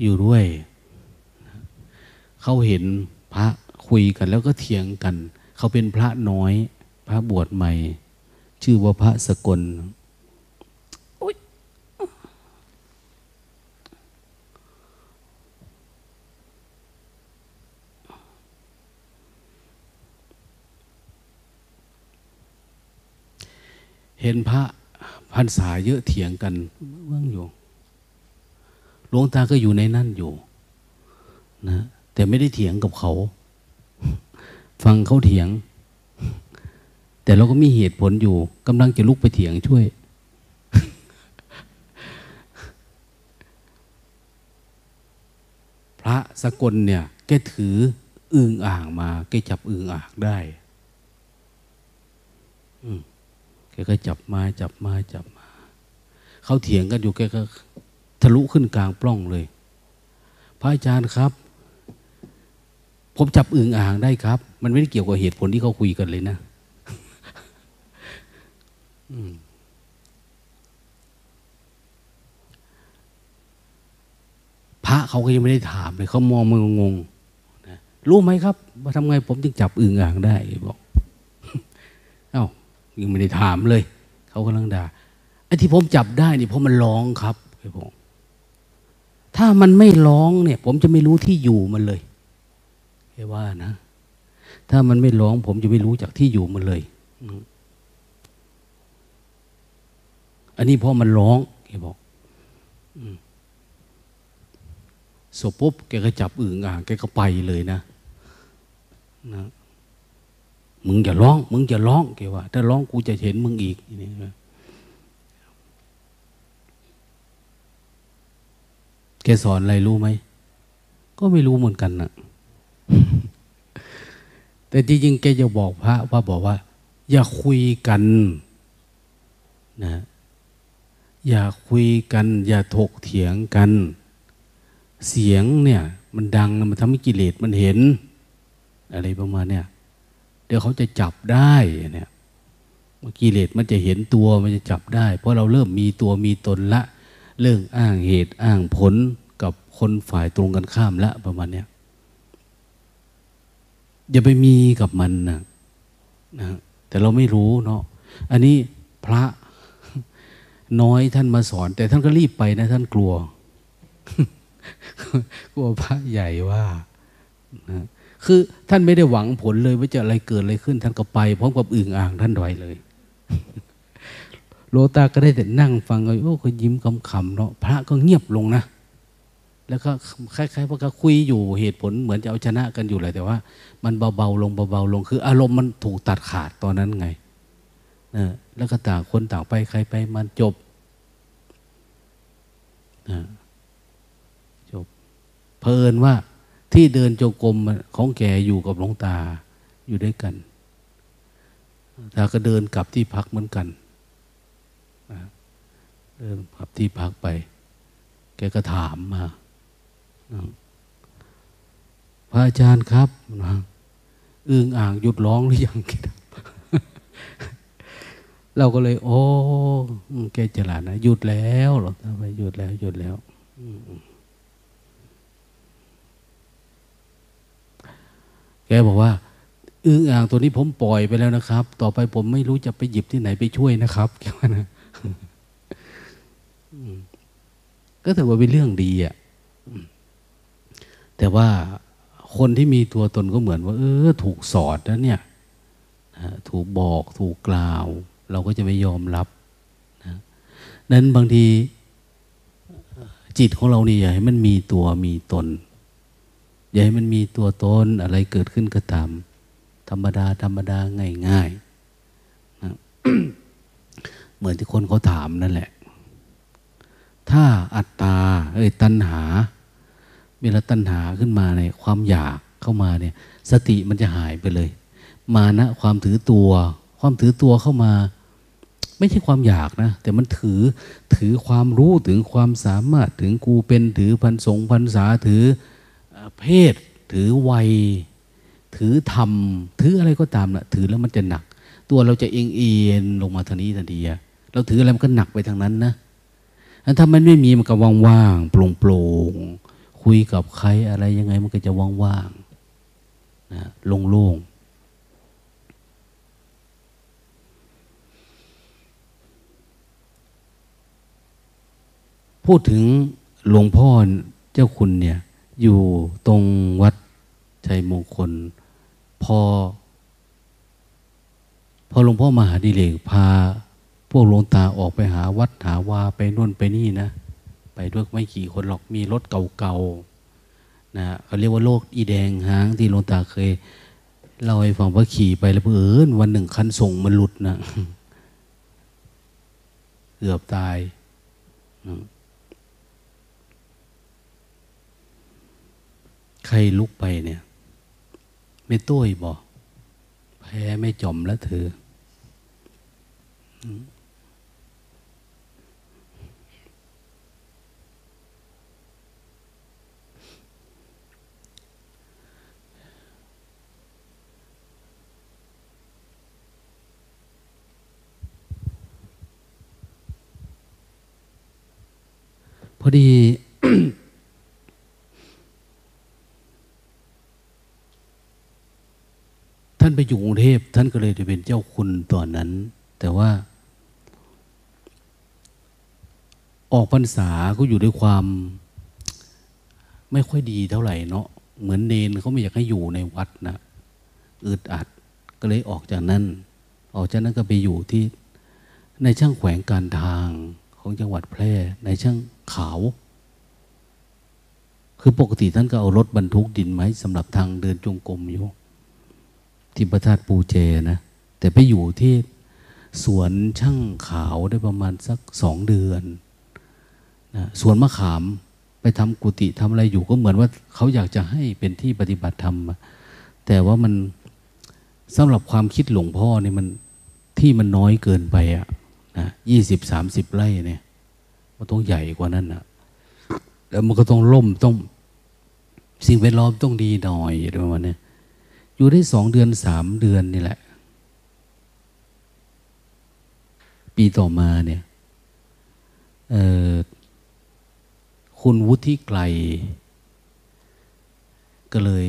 อยู่ด้วยเขาเห็นพระคุยกันแล้วก็เถียงกันเขาเป็นพระน้อยพระบวชใหม่ชื่อว่าพระสกลเห็นพระพรรษาเยอะเถียงกันว่างอยู่หลวงตาก็อยู่ในนั่นอยู่นะแต่ไม่ได้เถียงกับเขาฟังเขาเถียงแต่เราก็มีเหตุผลอยู่กำลังจะลุกไปเถียงช่วย พระสกลเนี่ยแกถืออึ่งอ่างมาแกจับอึ่งอ่างได้แกก็จับมาจับมาจับมาเขาเถียงกันอยู่แกก็ทะลุขึ้นกลางปล้องเลยพระอาจารย์ครับผมจับอึ่งอ่างได้ครับมันไม่ได้เกี่ยวกับเหตุผลที่เขาคุยกันเลยนะ พระเขาก็ยังไม่ได้ถามเลยเขามองมึงงงนะรู้ไหมครับว่าทำไงผมถึงจับอึ่งอ่างได้บอก เอ้ายังไม่ได้ถามเลยเขากำลังด่าไอ้ที่ผมจับได้นี่เพราะมันร้องครับผมถ้ามันไม่ร้องเนี่ยผมจะไม่รู้ที่อยู่มันเลยแค่ว่านะถ้ามันไม่ร้องผมจะไม่รู้จากที่อยู่มันเลยอันนี้เพราะมันร้องแกบอกสบปุ๊บแกก็จับอึ่งอ่างแกก็ไปเลยนะนะมึงจะร้องมึงจะร้องแกว่าถ้าร้องกูจะเห็นมึงอีกนี่นะแกสอนอะไรรู้ไหมก็ไม่รู้เหมือนกันนะแต่จริงๆแกจะบอกพระว่าบอกว่าอย่าคุยกันนะอย่าคุยกันอย่าถกเถียงกันเสียงเนี่ยมันดังมันทำให้กิเลสมันเห็นอะไรประมาณเนี่ยเดี๋ยวเขาจะจับได้เนี่ยกิเลสมันจะเห็นตัวมันจะจับได้เพราะเราเริ่มมีตัวมีตนละเรื่องอ้างเหตุอ้างผลกับคนฝ่ายตรงกันข้ามละประมาณเนี้ยอย่าไปมีกับมันนะนะแต่เราไม่รู้เนาะอันนี้พระน้อยท่านมาสอนแต่ท่านก็รีบไปนะท่านกลัว กลัวพระใหญ่ว่านะคือท่านไม่ได้หวังผลเลยว่าจะอะไรเกิดอะไรขึ้นท่านก็ไปพร้อมกับอึ่งอ่างท่านดอยเลย โลตาก็ได้แต่นั่งฟังก็โอ้ก็ยิ้มคำๆเนาะพระก็เงียบลงนะ แล้วก็คล้ายๆพวกเขาคุยอยู่เหตุผลเหมือนจะเอาชนะกันอยู่เลยแต่ว่ามันเบาๆลงเบาๆลงคืออารมณ์มันถูกตัดขาดตอนนั้นไงนะแล้วก็ต่างคนต่างไปใครไปมันจบนะจบเพลินว่าที่เดินจงกรมของแกอยู่กับหลวงตาอยู่ด้วยกันตาก็เดินกลับที่พักเหมือนกันนะเดินกลับที่พักไปแกก็ถามมาพระอาจารย์ครับอึ่งอ่างหยุดร้องหรือยังเราก็เลยโอ้แกฉลาดนะหยุดแล้วหรอทำไมหยุดแล้วหยุดแล้วแกบอกว่าอึ่งอ่างตัวนี้ผมปล่อยไปแล้วนะครับต่อไปผมไม่รู้จะไปหยิบที่ไหนไปช่วยนะครับแกว่านะก็ถือว่าเป็นเรื่องดีอ่ะแต่ว่าคนที่มีตัวตนก็เหมือนว่าเออถูกสอดแล้วเนี่ยถูกบอกถูกกล่าวเราก็จะไม่ยอมรับนะนั้นบางทีจิตของเรานี่อย่าให้มันมีตัวมีตนอย่าให้มันมีตัวตนอะไรเกิดขึ้นก็ตามธรรมดาธรรมดาง่ายๆนะ เหมือนที่คนเขาถามนั่นแหละถ้าอัตตาเอ้ยตัณหาเวลาตัณหาขึ้นมาในความอยากเข้ามาเนี่ยสติมันจะหายไปเลยมานะความถือตัวความถือตัวเข้ามาไม่ใช่ความอยากนะแต่มันถือถือความรู้ถึงความสามารถถึงกูเป็นถือพรรษงพรรษาถือเพศถือวัยถือธรรมถืออะไรก็ตามนะถือแล้วมันจะหนักตัวเราจะเอียงเอียนลงมาทางนี้ทันทีเราถืออะไรมันก็หนักไปทางนั้นนะถ้ามันไม่มีมันก็ว่างๆโปร่งๆคุยกับใครอะไรยังไงมันก็จะว่างๆนะโล่งๆพูดถึงหลวงพ่อเจ้าคุณเนี่ยอยู่ตรงวัดชัยมงคลพอพอหลวงพ่อมหาดิเรกพาพวกหลวงตาออกไปหาวัดหาวาไปนู่นไปนี่นะไปด้วยไม่กี่คนหรอกมีรถเก่าๆนะเขาเรียกว่าโลกอีแดงหางที่หลวงตาเคยเล่าให้ฟังว่าขี่ไปแล้วเผอิญวันหนึ่งคันส่งมันหลุดนะเกือบตายนะใครลุกไปเนี่ยไม่ต้วยบ่แพ้ไม่จอมแล้วเธอพอดี ท่านไปอยู่กรุงเทพท่านก็เลยจะเป็นเจ้าคุณตอนนั้นแต่ว่าออกพรรษาก็อยู่ด้วยความไม่ค่อยดีเท่าไหร่เนาะเหมือนเนนเขาไม่อยากให้อยู่ในวัดนะอึดอัดก็เลยออกจากนั้นออกจากนั้นก็ไปอยู่ที่ในช่างแขวงการทางของจังหวัดแพร่ในช่างขาวคือปกติท่านก็เอารถบรรทุกดินมาสำหรับทางเดินจงกรมอยู่ที่พระธาตุปูเจนะแต่ไปอยู่ที่สวนช่างขาวได้ประมาณสักสองเดือนนะสวนมะขามไปทำกุฏิทำอะไรอยู่ก็เหมือนว่าเขาอยากจะให้เป็นที่ปฏิบัติธรรมแต่ว่ามันสำหรับความคิดหลวงพ่อเนี่ยมันที่มันน้อยเกินไปอะนะยี่สิบสามสิบไร่เนี่ยมันต้องใหญ่กว่านั้นนะแล้วมันก็ต้องล่มต้องสิ่งแวดล้อมต้องดีหน่อยอะไรประมาณนี้อยู่ได้สองเดือนสามเดือนนี่แหละปีต่อมาเนี่ยคุณวุฒิไกลก็เลย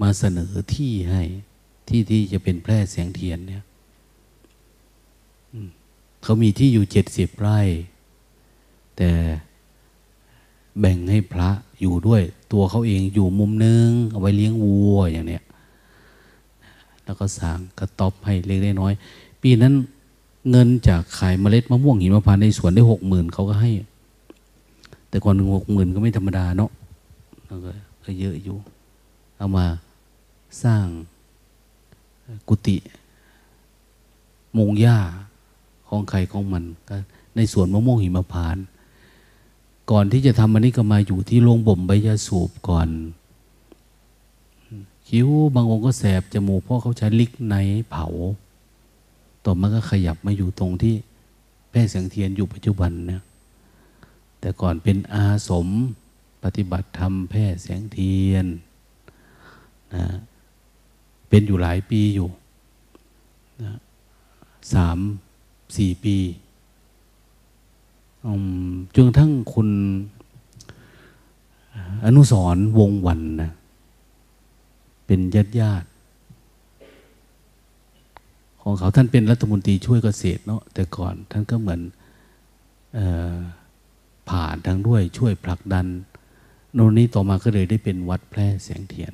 มาเสนอที่ให้ที่ที่จะเป็นแพร่แสงเทียนเนี่ยเขามีที่อยู่เจ็ดสิบไร่แต่แบ่งให้พระอยู่ด้วยตัวเขาเองอยู่มุมนึงเอาไว้เลี้ยงวัวอย่างเนี้ยแล้วก็สร้างกระต๊อบให้เล็กๆน้อยๆปีนั้นเงินจากขายเมล็ดมะม่วงหิมพานต์ในสวนได้หกหมื่นเขาก็ให้ แต่ก่อนหกหมื่นก็ไม่ธรรมดาเนาะก็เยอะอยู่เอามาสร้างกุฏิมงหญ้าของใครของมันก็ในสวนมะม่วงหิมพานต์ก่อนที่จะทำอันนี้ก็มาอยู่ที่โรงบ่มใบยาสูบก่อนคิ้วบางองค์ก็แสบจมูกเพราะเขาใช้ลิกไนท์เผาต่อมาก็ขยับมาอยู่ตรงที่แพร่เสียงเทียนอยู่ปัจจุบันนะแต่ก่อนเป็นอาสมปฏิบัติธรรมแพร่เสียงเทียนนะเป็นอยู่หลายปีอยู่นะสามสี่ปีจนทั้งคุณอนุสรณ์วงศ์วรรณนะเป็นญาติญาติของเขาท่านเป็นรัฐมนตรีช่วยเกษตรเนาะแต่ก่อนท่านก็เหมือนเอ่อผ่านทางด้วยช่วยผลักดันโน่นนี้ต่อมาก็เลยได้เป็นวัดแพร่เสียงเทียน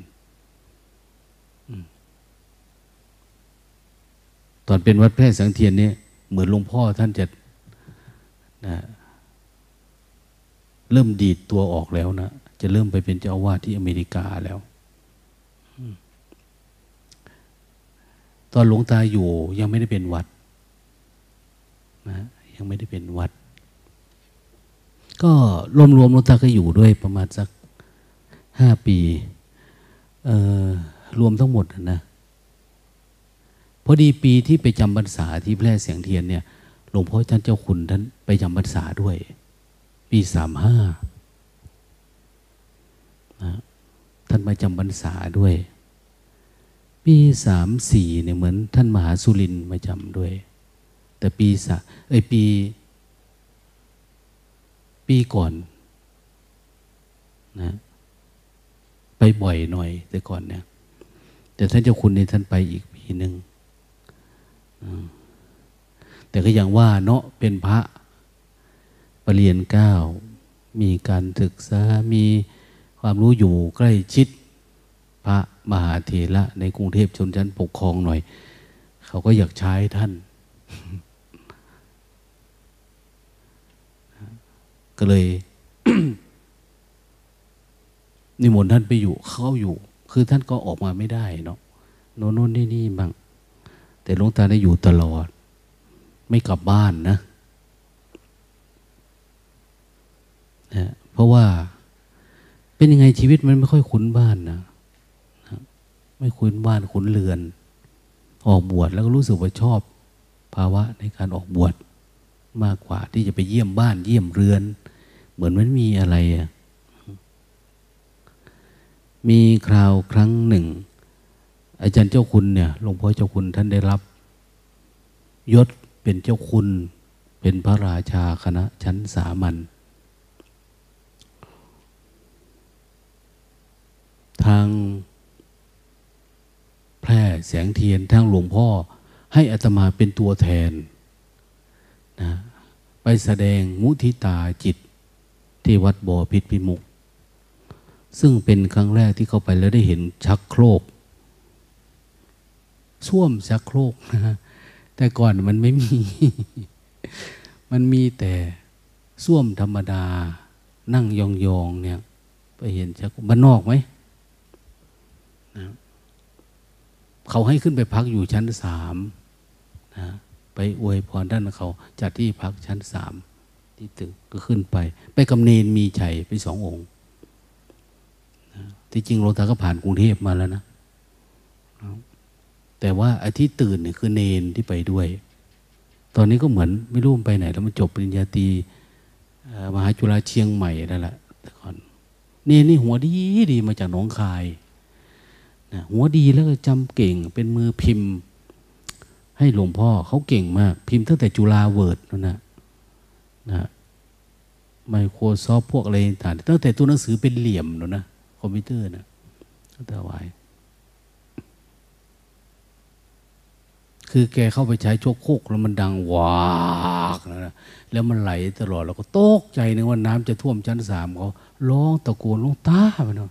ตอนเป็นวัดแพร่เสียงเทียนเนี่ยเหมือนหลวงพ่อท่านจะนะเริ่มดีดตัวออกแล้วนะจะเริ่มไปเป็นเจ้าอาวาสที่อเมริกาแล้วตอนหลวงตาอยู่ยังไม่ได้เป็นวัดนะยังไม่ได้เป็นวัดก็รวมรวมหลวงตาก็อยู่ด้วยประมาณสักห้าปีเอ่อรวมทั้งหมดนะพอดีปีที่ไปจำพรรษาที่แพร่เสียงเทียนเนี่ยหลวงพ่อท่านเจ้าคุณท่านไปจำพรรษาด้วยปีสามห้านะท่านมาจำพรรษาด้วยปีสามสี่เนี่ยเหมือนท่านมหาสุรินทร์มาจำด้วยแต่ปีสะไอปีปีก่อนนะไปบ่อยหน่อยแต่ก่อนเนี่ยแต่ท่านเจ้าคุณเนี่ยท่านไปอีกปีหนึ่งแต่ก็อย่างว่าเนาะเป็นพระประเรียนเก้ามีการศึกษามีความรู้อยู่ใกล้ชิดพระมหาเถระในกรุงเทพชนชั้นปกครองหน่อยเขาก็อยากใช้ท่าน ก็เลย นิมนต์ท่านไปอยู่เข้าอยู่คือท่านก็ออกมาไม่ได้เนาะโน่นนู่นนี่นี่บ้างแต่หลวงตาได้อยู่ตลอดไม่กลับบ้านนะนะเพราะว่าเป็นยังไงชีวิตมันไม่ค่อยคุ้นบ้านนะไม่คุ้นบ้านคุ้นเรือนออกบวชแล้วก็รู้สึกว่าชอบภาวะในการออกบวชมากกว่าที่จะไปเยี่ยมบ้านเยี่ยมเรือนเหมือนมันมีอะไรอะมีคราวครั้งหนึ่งอาจารย์เจ้าคุณเนี่ยหลวงพ่อเจ้าคุณท่านได้รับยศเป็นเจ้าคุณเป็นพระราชาคณะชั้นสามัญทางแพร่แสงเทียนทางหลวงพ่อให้อาตมาเป็นตัวแทนนะไปแสดงมุทิตาจิตที่วัดบ่อพิษพิมุกซึ่งเป็นครั้งแรกที่เข้าไปแล้วได้เห็นชักโครกส้วมชักโครกนะแต่ก่อนมันไม่มีมันมีแต่ส้วมธรรมดานั่งยองๆเนี่ยไปเห็นชักบ้านนอกไหมนะเขาให้ขึ้นไปพักอยู่ชั้นสามนะไปอวยพรด้านเขาจัดที่พักชั้นสามที่ตึกก็ขึ้นไปไปกำเนิดมีชัยไปสององค์นะที่จริงหลวงตาก็ผ่านกรุงเทพมาแล้วนะแต่ว่าไอ้ที่ตื่นเนี่ยคือเนนที่ไปด้วยตอนนี้ก็เหมือนไม่รู้ไปไหนแล้วมันจบปริญญาตรีมหาจุฬาเชียงใหม่นั่นแหละแต่ก่อนเนนนี่หัวดีดีมาจากหนองคายนะหัวดีแล้วก็จำเก่งเป็นมือพิมพ์ให้หลวงพ่อเขาเก่งมากพิมพ์ตั้งแต่จุฬาเวิร์ดนั่นนะนะไมโครซอฟท์พวกอะไรต่างๆตั้งแต่ตัวหนังสือเป็นเหลี่ยมนั่นนะคอมพิวเตอร์นะตั้งแต่วัยคือแกเข้าไปใช้ชั่วโคกแล้วมันดังวากนะแล้วมันไหลตลอดแล้วก็ตกใจนึกว่าน้ำจะท่วมชั้นสามเขาร้องตะโกนร้องตาไปเนาะ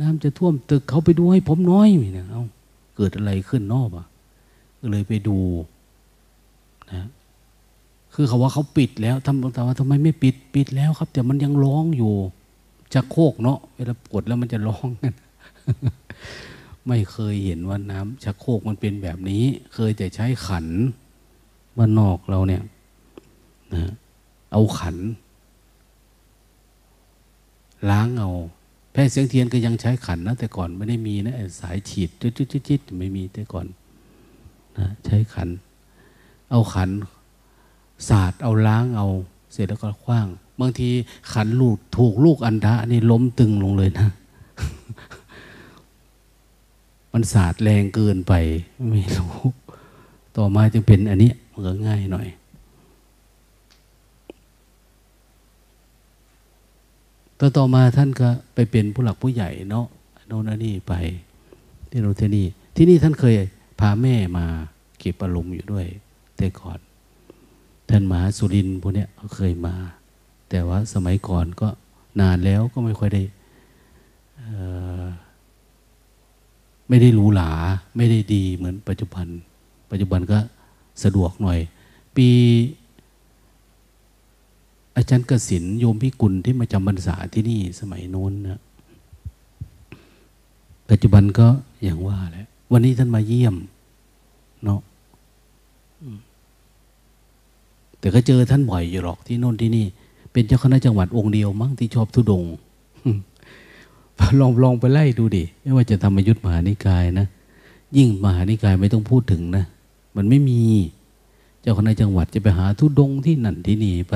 น้ำจะท่วมตึกเขาไปดูให้ผมน้อยมีนะเอ้าเกิดอะไรขึ้นนอกอ่ะก็เลยไปดูนะ คือเขาว่าเขาปิดแล้วทำแต่ว่าทำไมไม่ปิดปิดแล้วครับแต่มันยังร้องอยู่จะโคกเนาะเวลากดแล้วมันจะร้องกัน ไม่เคยเห็นว่าน้ำชักโคกมันเป็นแบบนี้เคยแต่ใช้ขันบ้านนอกเราเนี่ยนะเอาขันล้างเอาแพทย์เสียงเทียนก็ยังใช้ขันนะแต่ก่อนไม่ได้มีนะสายฉีดจิ๊ดๆๆไม่มีแต่ก่อนนะใช้ขันเอาขันสาดเอาล้างเอาเสร็จแล้วก็คว้างบางทีขันหลุดถูกลูกอันทะนี่ล้มตึงลงเลยนะมันสาดแรงเกินไปไม่รู้ต่อมาจึงเป็นอันนี้มันก็ง่ายหน่อยต่อต่อมาท่านก็ไปเป็นผู้หลักผู้ใหญ่เนาะโน่นนี่ไปที่โน่นที่นี่ที่นี่ท่านเคยพาแม่มาเก็บอารมณ์อยู่ด้วยแต่ก่อนท่านมหาสุรินทร์พวกเนี้ยเคยมาแต่ว่าสมัยก่อนก็นานแล้วก็ไม่ค่อยได้ไม่ได้หรูหราไม่ได้ดีเหมือนปัจจุบันปัจจุบันก็สะดวกหน่อยปีอาจารย์กสิณโยมพิกุลที่มาจำพรรษาที่นี่สมัยโน้นนะปัจจุบันก็อย่างว่าแหละวันนี้ท่านมาเยี่ยมเนาะแต่ก็เจอท่านบ่อยอยู่หรอกที่โน้นที่นี่เป็นเจ้าคณะจังหวัดองค์เดียวมั้งที่ชอบธุดงค์ลองลองไปไล่ดูดิไม่ว่าจะธรรมยุทธมหานิกายนะยิ่งมหานิกายไม่ต้องพูดถึงนะมันไม่มีเจ้าคณะจังหวัดจะไปหาธุดงค์ที่นั่นที่นี่ไป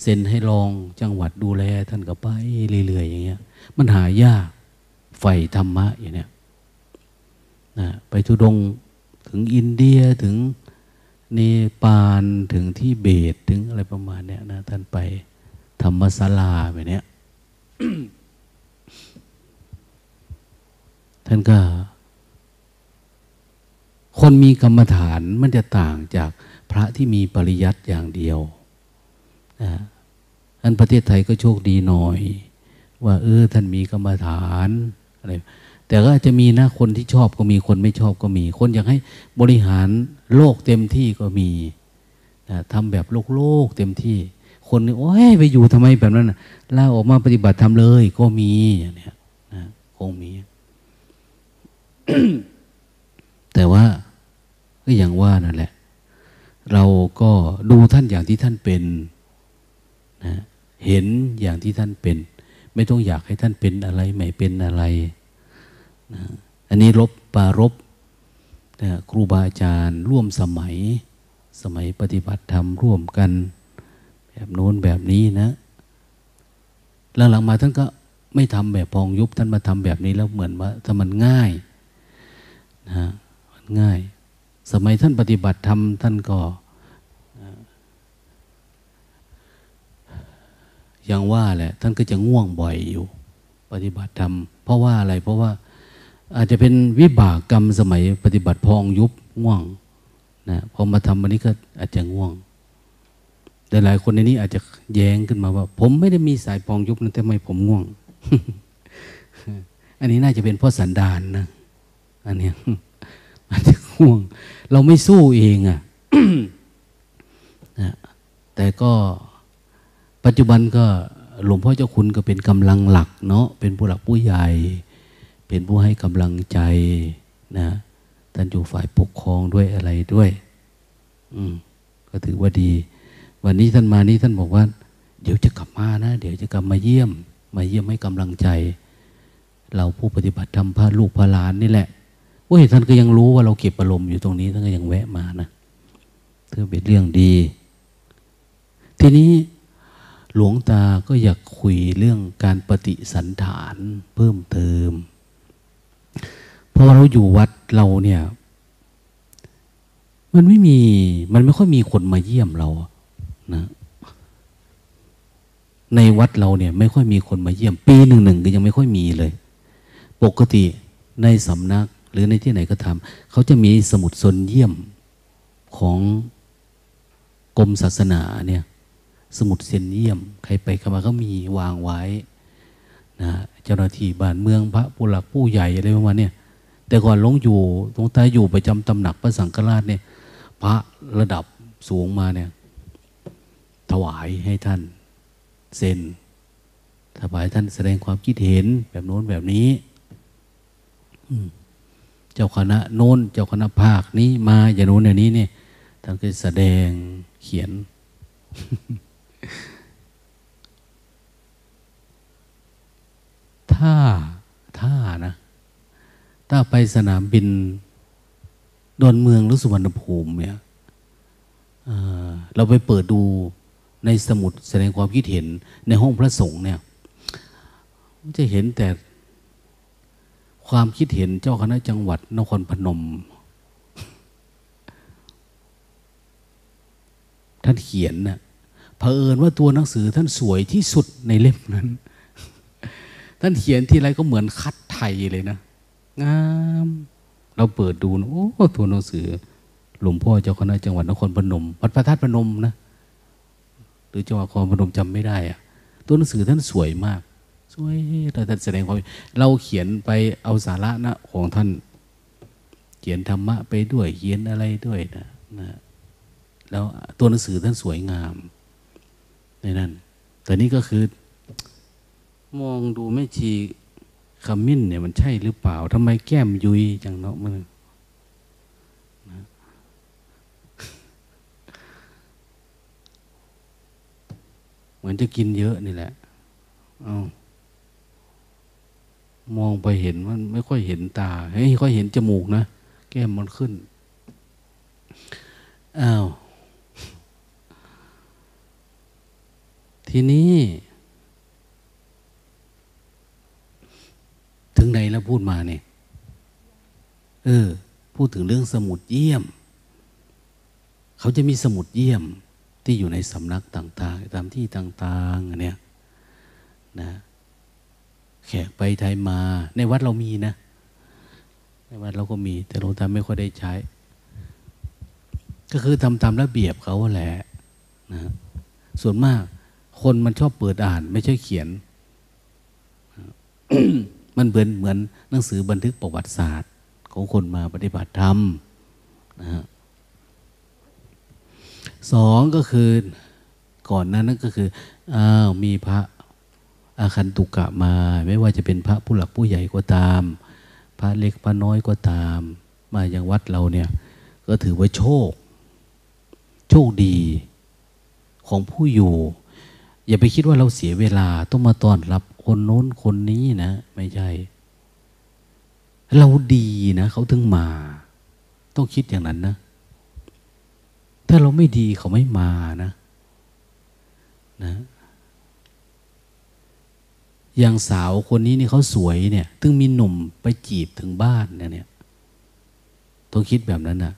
เซ็นให้รองจังหวัดดูแลท่านก็ไปเรื่อยๆอย่างเงี้ยมันหายากไฟธรรมะอย่างเนี้ยนะไปธุดงค์ถึงอินเดียถึงเนปาลถึงที่เบตถึงอะไรประมาณเนี้ยนะท่านไปธรรมศาลาแบบเนี้ย ท่านก็คนมีกรรมฐานมันจะต่างจากพระที่มีปริยัติอย่างเดียวนะอันประเทศไทยก็โชคดีหน่อยว่าเออท่านมีกรรมฐานอะไรแต่ก็จะมีนะคนที่ชอบก็มีคนไม่ชอบก็มีคนอยากให้บริหารโลกเต็มที่ก็มีนะทำแบบโลกโลกเต็มที่คนนี่โอ้ยไปอยู่ทำไมแบบนั้นนะลาออกมาปฏิบัติทำเลยก็มีอย่างเนี้ยนะคงมี แต่ว่าก็อย่างว่านั่นแหละเราก็ดูท่านอย่างที่ท่านเป็นนะเห็นอย่างที่ท่านเป็นไม่ต้องอยากให้ท่านเป็นอะไรไม่เป็นอะไรนะอันนี้รบปารบนะครูบาอาจารย์ร่วมสมัยสมัยปฏิบัติธรรมร่วมกันแบบโน้นแบบนี้นะหลังๆมาท่านก็ไม่ทำแบบพองยุบท่านมาทำแบบนี้แล้วเหมือนว่าถ้ามันง่ายนะมันง่ายสมัยท่านปฏิบัติธรรมท่านก็อย่างว่าแหละท่านก็จะง่วงบ่อยอยู่ปฏิบัติธรรมเพราะว่าอะไรเพราะว่าอาจจะเป็นวิบากกรรมสมัยปฏิบัติพองยุบง่วงนะพอมาทำวันนี้ก็อาจจะง่วงแต่หลายคนในนี้อาจจะแย้งขึ้นมาว่าผมไม่ได้มีสายพองยุบนะแต่ทำไมผมง่วง อันนี้น่าจะเป็นเพราะสันดานนะอันนี้อาจจะง่วงเราไม่สู้เองอะ นะแต่ก็ปัจจุบันก็หลวงพ่อเจ้าคุณก็เป็นกำลังหลักเนาะเป็นผู้หลักผู้ใหญ่เป็นผู้ให้กำลังใจนะท่านอยู่ฝ่ายปกครองด้วยอะไรด้วยอืมก็ถือว่าดีวันนี้ท่านมานี้ท่านบอกว่าเดี๋ยวจะกลับมานะเดี๋ยวจะกลับมาเยี่ยมมาเยี่ยมให้กำลังใจเราผู้ปฏิบัติธรรมพาลูกพาหลานนี่แหละโอ้ยท่านก็ยังรู้ว่าเราเก็บอารมณ์อยู่ตรงนี้ท่านก็ยังแวะมานะถือเป็นเรื่องดีทีนี้หลวงตาก็อยากคุยเรื่องการปฏิสันฐานเพิ่มเติมเพราะเราอยู่วัดเราเนี่ยมันไม่มีมันไม่ค่อยมีคนมาเยี่ยมเรานะในวัดเราเนี่ยไม่ค่อยมีคนมาเยี่ยมปีหนึ่งหนึ่งก็ยังไม่ค่อยมีเลยปกติในสำนักหรือในที่ไหนก็ตามเขาจะมีสมุดสนเยี่ยมของกรมศาสนาเนี่ยสมุดเซ็นเยี่ยมใครไปเข้ามาก็มีวางไว้นะเจ้าหน้าที่บ้านเมืองพระผู้หลักผู้ใหญ่อะไรประมาณนี้แต่ก่อนหลวงอยู่หลวงตาอยู่ประจำตำหนักพระสังฆราชเนี่ยพระระดับสูงมาเนี่ย วายให้ท่านเซ็นถวายท่านแสดงความคิดเห็นแบบโน้นแบบนี้เจ้าคณะโน้นเจ้าคณะภาคนี้มาอย่างโน้นอย่างนี้เนี่ยท่านก็แสดงเขียน ถ้าถ้านะถ้าไปสนามบินดอนเมืองหรือสุวรรณภูมิเนี่ย เ, เราไปเปิดดูในสมุดแสดงความคิดเห็นในห้องพระสงฆ์เนี่ยจะเห็นแต่ความคิดเห็นเจ้าคณะจังหวัดนครพนมท่านเขียนน่ะเผอิญว่าตัวหนังสือท่านสวยที่สุดในเล่มนั้นท่านเขียนที่ไรก็เหมือนคัดไทยเลยนะงามเราเปิดดูนะโอ้ตัวหนังสือหลวงพ่อเจ้าคณะจังหวัดนครพนมวัดพระธาตุพนมนะหรือจังหวัดนครพนมจำไม่ได้อะตัวหนังสือท่านสวยมากสวยแต่ท่านแสดงความเราเขียนไปเอาสาระนะของท่านเขียนธรรมะไปด้วยเขียนอะไรด้วยนะนะแล้วตัวหนังสือท่านสวยงามในนั้นแต่นี่ก็คือมองดูแม่ชีขมิ้นเนี่ยมันใช่หรือเปล่าทำไมแก้มยุยจังเนาะมันนะเหมือนจะกินเยอะนี่แหละเอามองไปเห็นมันไม่ค่อยเห็นตาเฮ้ยค่อยเห็นจมูกนะแก้มมันขึ้นอ้าวทีนี้ถึงไหนแล้วพูดมาเนี่ยเออพูดถึงเรื่องสมุดเยี่ยมเขาจะมีสมุดเยี่ยมที่อยู่ในสำนักต่างๆตามที่ต่างๆเนี่ยนะแขกไปไทยมาในวัดเรามีนะในวัดเราก็มีแต่เราทำไม่ค่อยได้ใช้ก็คือทำตามระเบียบเขาแหละนะส่วนมากคนมันชอบเปิดอ่านไม่ใช่เขียน มันเหมือนเหมือนหนังสือบันทึกประวัติศาสตร์ของคนมาปฏิบัติธรรมนะฮะสองก็คือก่อนนั้นนั่นก็คืออ้าวมีพระอาคันตุกะมาไม่ว่าจะเป็นพระผู้หลักผู้ใหญ่ก็ตามพระเล็กพระน้อยก็ตามมาอย่างวัดเราเนี่ยก็ถือว่าโชคโชคดีของผู้อยู่อย่าไปคิดว่าเราเสียเวลาต้องมาต้อนรับคนโน้นคนนี้นะไม่ใช่เราดีนะเขาถึงมาต้องคิดอย่างนั้นนะถ้าเราไม่ดีเขาไม่มานะนะอย่างสาวคนนี้นี่เขาสวยเนี่ยถึงมีหนุ่มไปจีบถึงบ้านเนี่ยเนี่ยต้องคิดแบบนั้นนะ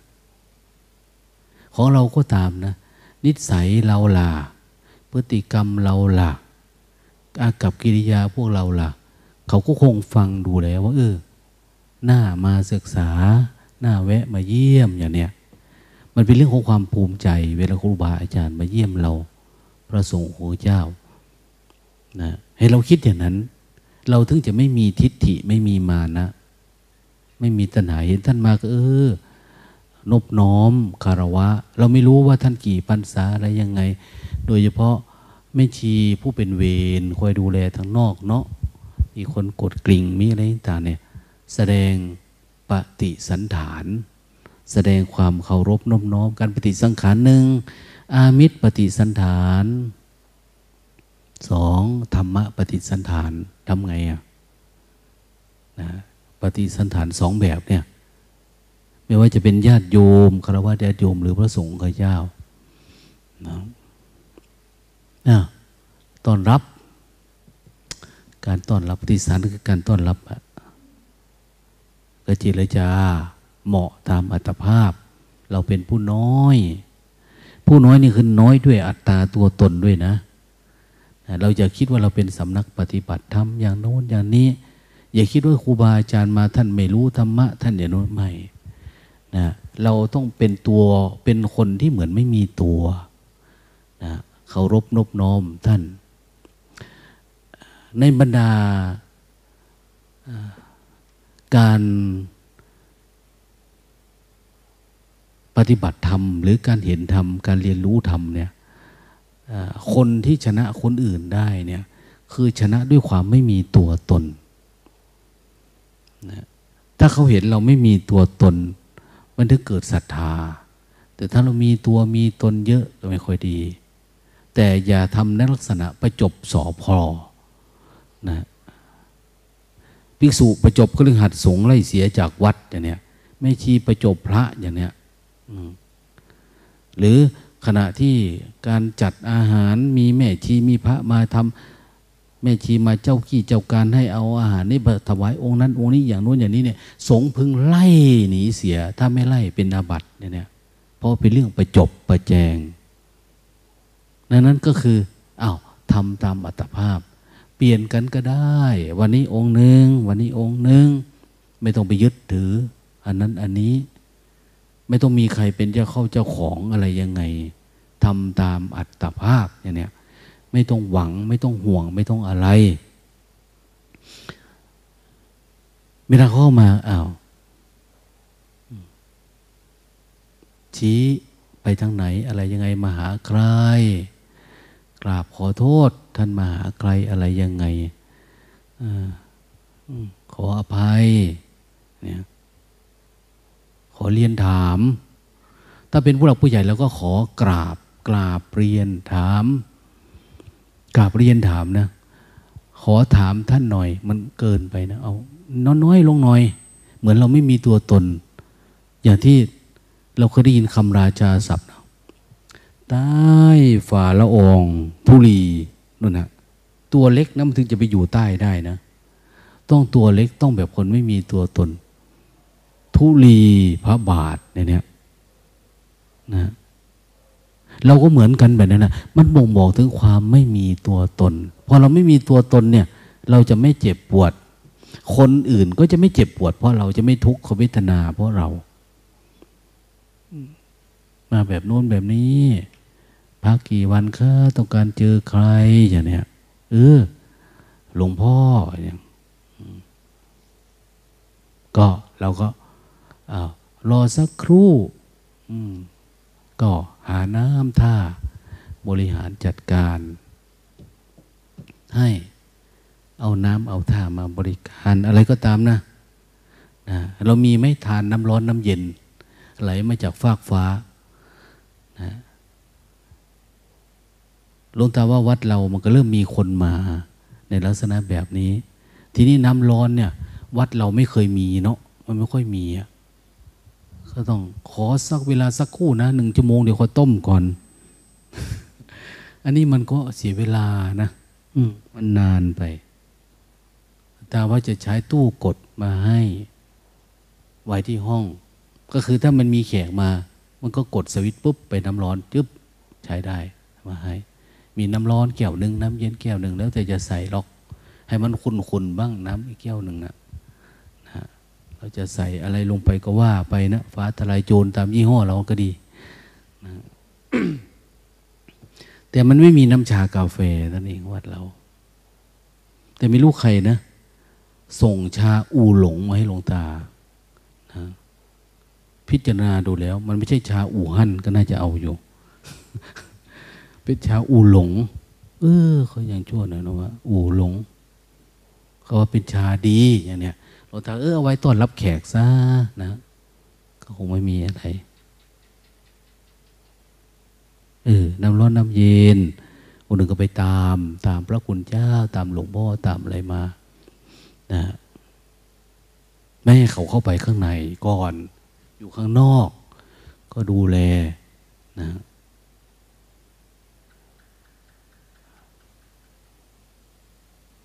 ของเราก็ตามนะนิสัยเราล่ะพฤติกรรมเราล่ะอากับกิริยาพวกเราล่ะเขาก็คงฟังดูแล้วว่าเออหน้ามาศึกษาหน้าแวะมาเยี่ยมอย่างเนี้ยมันเป็นเรื่องของความภูมิใจเวลาครูบาอาจารย์มาเยี่ยมเราพระสงฆ์ของเจ้านะให้เราคิดอย่างนั้นเราถึงจะไม่มีทิฏฐิไม่มีมานะไม่มีตัณหาเห็นท่านมาก็เออนบน้อมคารวะเราไม่รู้ว่าท่านกี่พรรษาอะไรยังไงโดยเฉพาะแม่ชีผู้เป็นเวรคอยดูแลทางนอกเนาะมีคนกดกลิ่งมีอะไรต่างๆเนี่ยแสดงปฏิสันฐานแสดงความเคารพนอบน้อมการปฏิสังขารหนึ่งอามิตรปฏิสันฐานสองธรรมะปฏิสันฐานทำไงอ่ะนะปฏิสันฐานสองแบบเนี่ยไม่ว่าจะเป็นญาติโยมคฤหัสถ์ญาติโยมหรือพระสงฆ์ข้าเจ้านะนะต้อนรับการต้อนรับปฏิสันฐานคือการต้อนรับกระเจรจาเหมาะตามอัตภาพเราเป็นผู้น้อยผู้น้อยนี่คือน้อยด้วยอัตตาตัวตนด้วยนะเราอย่าคิดว่าเราเป็นสำนักปฏิบัติธรรมอย่างโน้นอย่างนี้อย่าคิดว่าครูบาอาจารย์มาท่านไม่รู้ธรรมะท่านอย่างโน้นไม่นะเราต้องเป็นตัวเป็นคนที่เหมือนไม่มีตัวนะเคารพนอบน้อมท่านในบรรดาการปฏิบัติธรรมหรือการเห็นธรรมการเรียนรู้ธรรมเนี่ย คนที่ชนะคนอื่นได้เนี่ยคือชนะด้วยความไม่มีตัวตนนะถ้าเขาเห็นเราไม่มีตัวตนมันถึงเกิดศรัทธาแต่ถ้าเรามีตัวมีตนเยอะก็ไม่ค่อยดีแต่อย่าทำในลักษณะประจบสอพอนะภิกษุประจบก็เรื่องหัดสงไล่เสียจากวัดอย่างเนี้ยไม่ชีประจบพระอย่างเนี้ยหรือขณะที่การจัดอาหารมีแม่ชีมีพระมาทำแม่ชีมาเจ้ากี้เจ้าการให้เอาอาหารนี่ถวายองค์นั้นองค์นี้อย่างนู้นอย่างนี้เนี่ยสงพึงไล่หนีเสียถ้าไม่ไล่เป็นอาบัติเนี่ยเพราะเป็นเรื่องประจบประแจงนั้นก็คืออ้าวทำตามอัตภาพเปลี่ยนกันก็ได้วันนี้องค์หนึ่งวันนี้องค์หนึ่งไม่ต้องไปยึดถืออันนั้นอันนี้ไม่ต้องมีใครเป็นเจ้าเข้าเจ้าของอะไรยังไงทำตามอัตภาพอย่างเนี้ยไม่ต้องหวังไม่ต้องห่วงไม่ต้องอะไรเวลาเข้ามาอ้าวชี้ไปทางไหนอะไรยังไงมาหาใครกราบขอโทษท่านมาหาใครอะไรยังไงอขออภัยเนี่ยขอเรียนถามถ้าเป็นผู้หลักผู้ใหญ่แล้วก็ขอกราบกราบเรียนถามกราบเรียนถามนะขอถามท่านหน่อยมันเกินไปนะเอาน้อยๆลงหน่อยเหมือนเราไม่มีตัวตนอย่างที่เราเคยได้ยินคำราชาศัพท์ใต้ฝ่าละอองธุลีนั่นนะตัวเล็กนะมันถึงจะไปอยู่ใต้ได้นะต้องตัวเล็กต้องแบบคนไม่มีตัวตนธุลีพระบาทเนี่ยเนี่ยนะเราก็เหมือนกันแบบนั้นนะมันบ่งบอกถึงความไม่มีตัวตนพอเราไม่มีตัวตนเนี่ยเราจะไม่เจ็บปวดคนอื่นก็จะไม่เจ็บปวดเพราะเราจะไม่ทุกขเวทนาเพราะเรามาแบบโน้นแบบนี้พักกี่วันคะต้องการเจอใครอย่างเนี้ยเออหลวงพ่ออย่างก็เราก็อ้าวรอสักครู่ก็หาน้ำท่าบริหารจัดการให้เอาน้ำเอาท่ามาบริการอะไรก็ตามนะนะเรามีไม่ทานน้ำร้อนน้ำเย็นไหลมาจากฟากฟ้าหลวงตาว่าวัดเรามันก็เริ่มมีคนมาในลักษณะแบบนี้ทีนี้น้ำร้อนเนี่ยวัดเราไม่เคยมีเนาะมันไม่ค่อยมีอ่ะก็ต้องขอสักเวลาสักครู่นะหนึ่งชั่วโมงเดี๋ยวขอต้มก่อน อันนี้มันก็เสียเวลานะมันนานไปตาว่าจะใช้ตู้กดมาให้ไว้ที่ห้องก็คือถ้ามันมีแขกมามันก็กดสวิตช์ปุ๊บไปน้ำร้อนจึ๊บใช้ได้มาให้มีน้ำร้อนแก้วหนึ่งน้ำเย็นแก้วหนึ่งแล้วแต่จะใส่ล็อกให้มันขุ่นๆบ้างน้ำอีกแก้วหนึ่งนะนะเราจะใส่อะไรลงไปก็ว่าไปนะฟ้าทลายโจรตามยี่ห้อเราก็ดีนะ แต่มันไม่มีน้ำชากาแฟนั่นเองวัดเราแต่มีลูกใครนะส่งชาอูหลงมาให้หลวงตานะพิจารณาดูแล้วมันไม่ใช่ชาอู่ฮั่นก็น่าจะเอาอยู่ เป็นชาอู่หลงเออเขายังชั่วหน่อยนะว่าอู่หลงเขาว่าเป็นชาดีอย่างเนี้ยเราถ้าเออเอาไว้ต้อนรับแขกซะนะก็คงไม่มีอะไรเออน้ำร้อนน้ำเย็นคนหนึ่งก็ไปตามตามพระคุณเจ้าตามหลวงพ่อตามอะไรมานะไม่ให้เขาเข้าไปข้างในก่อนอยู่ข้างนอกก็ดูแลนะ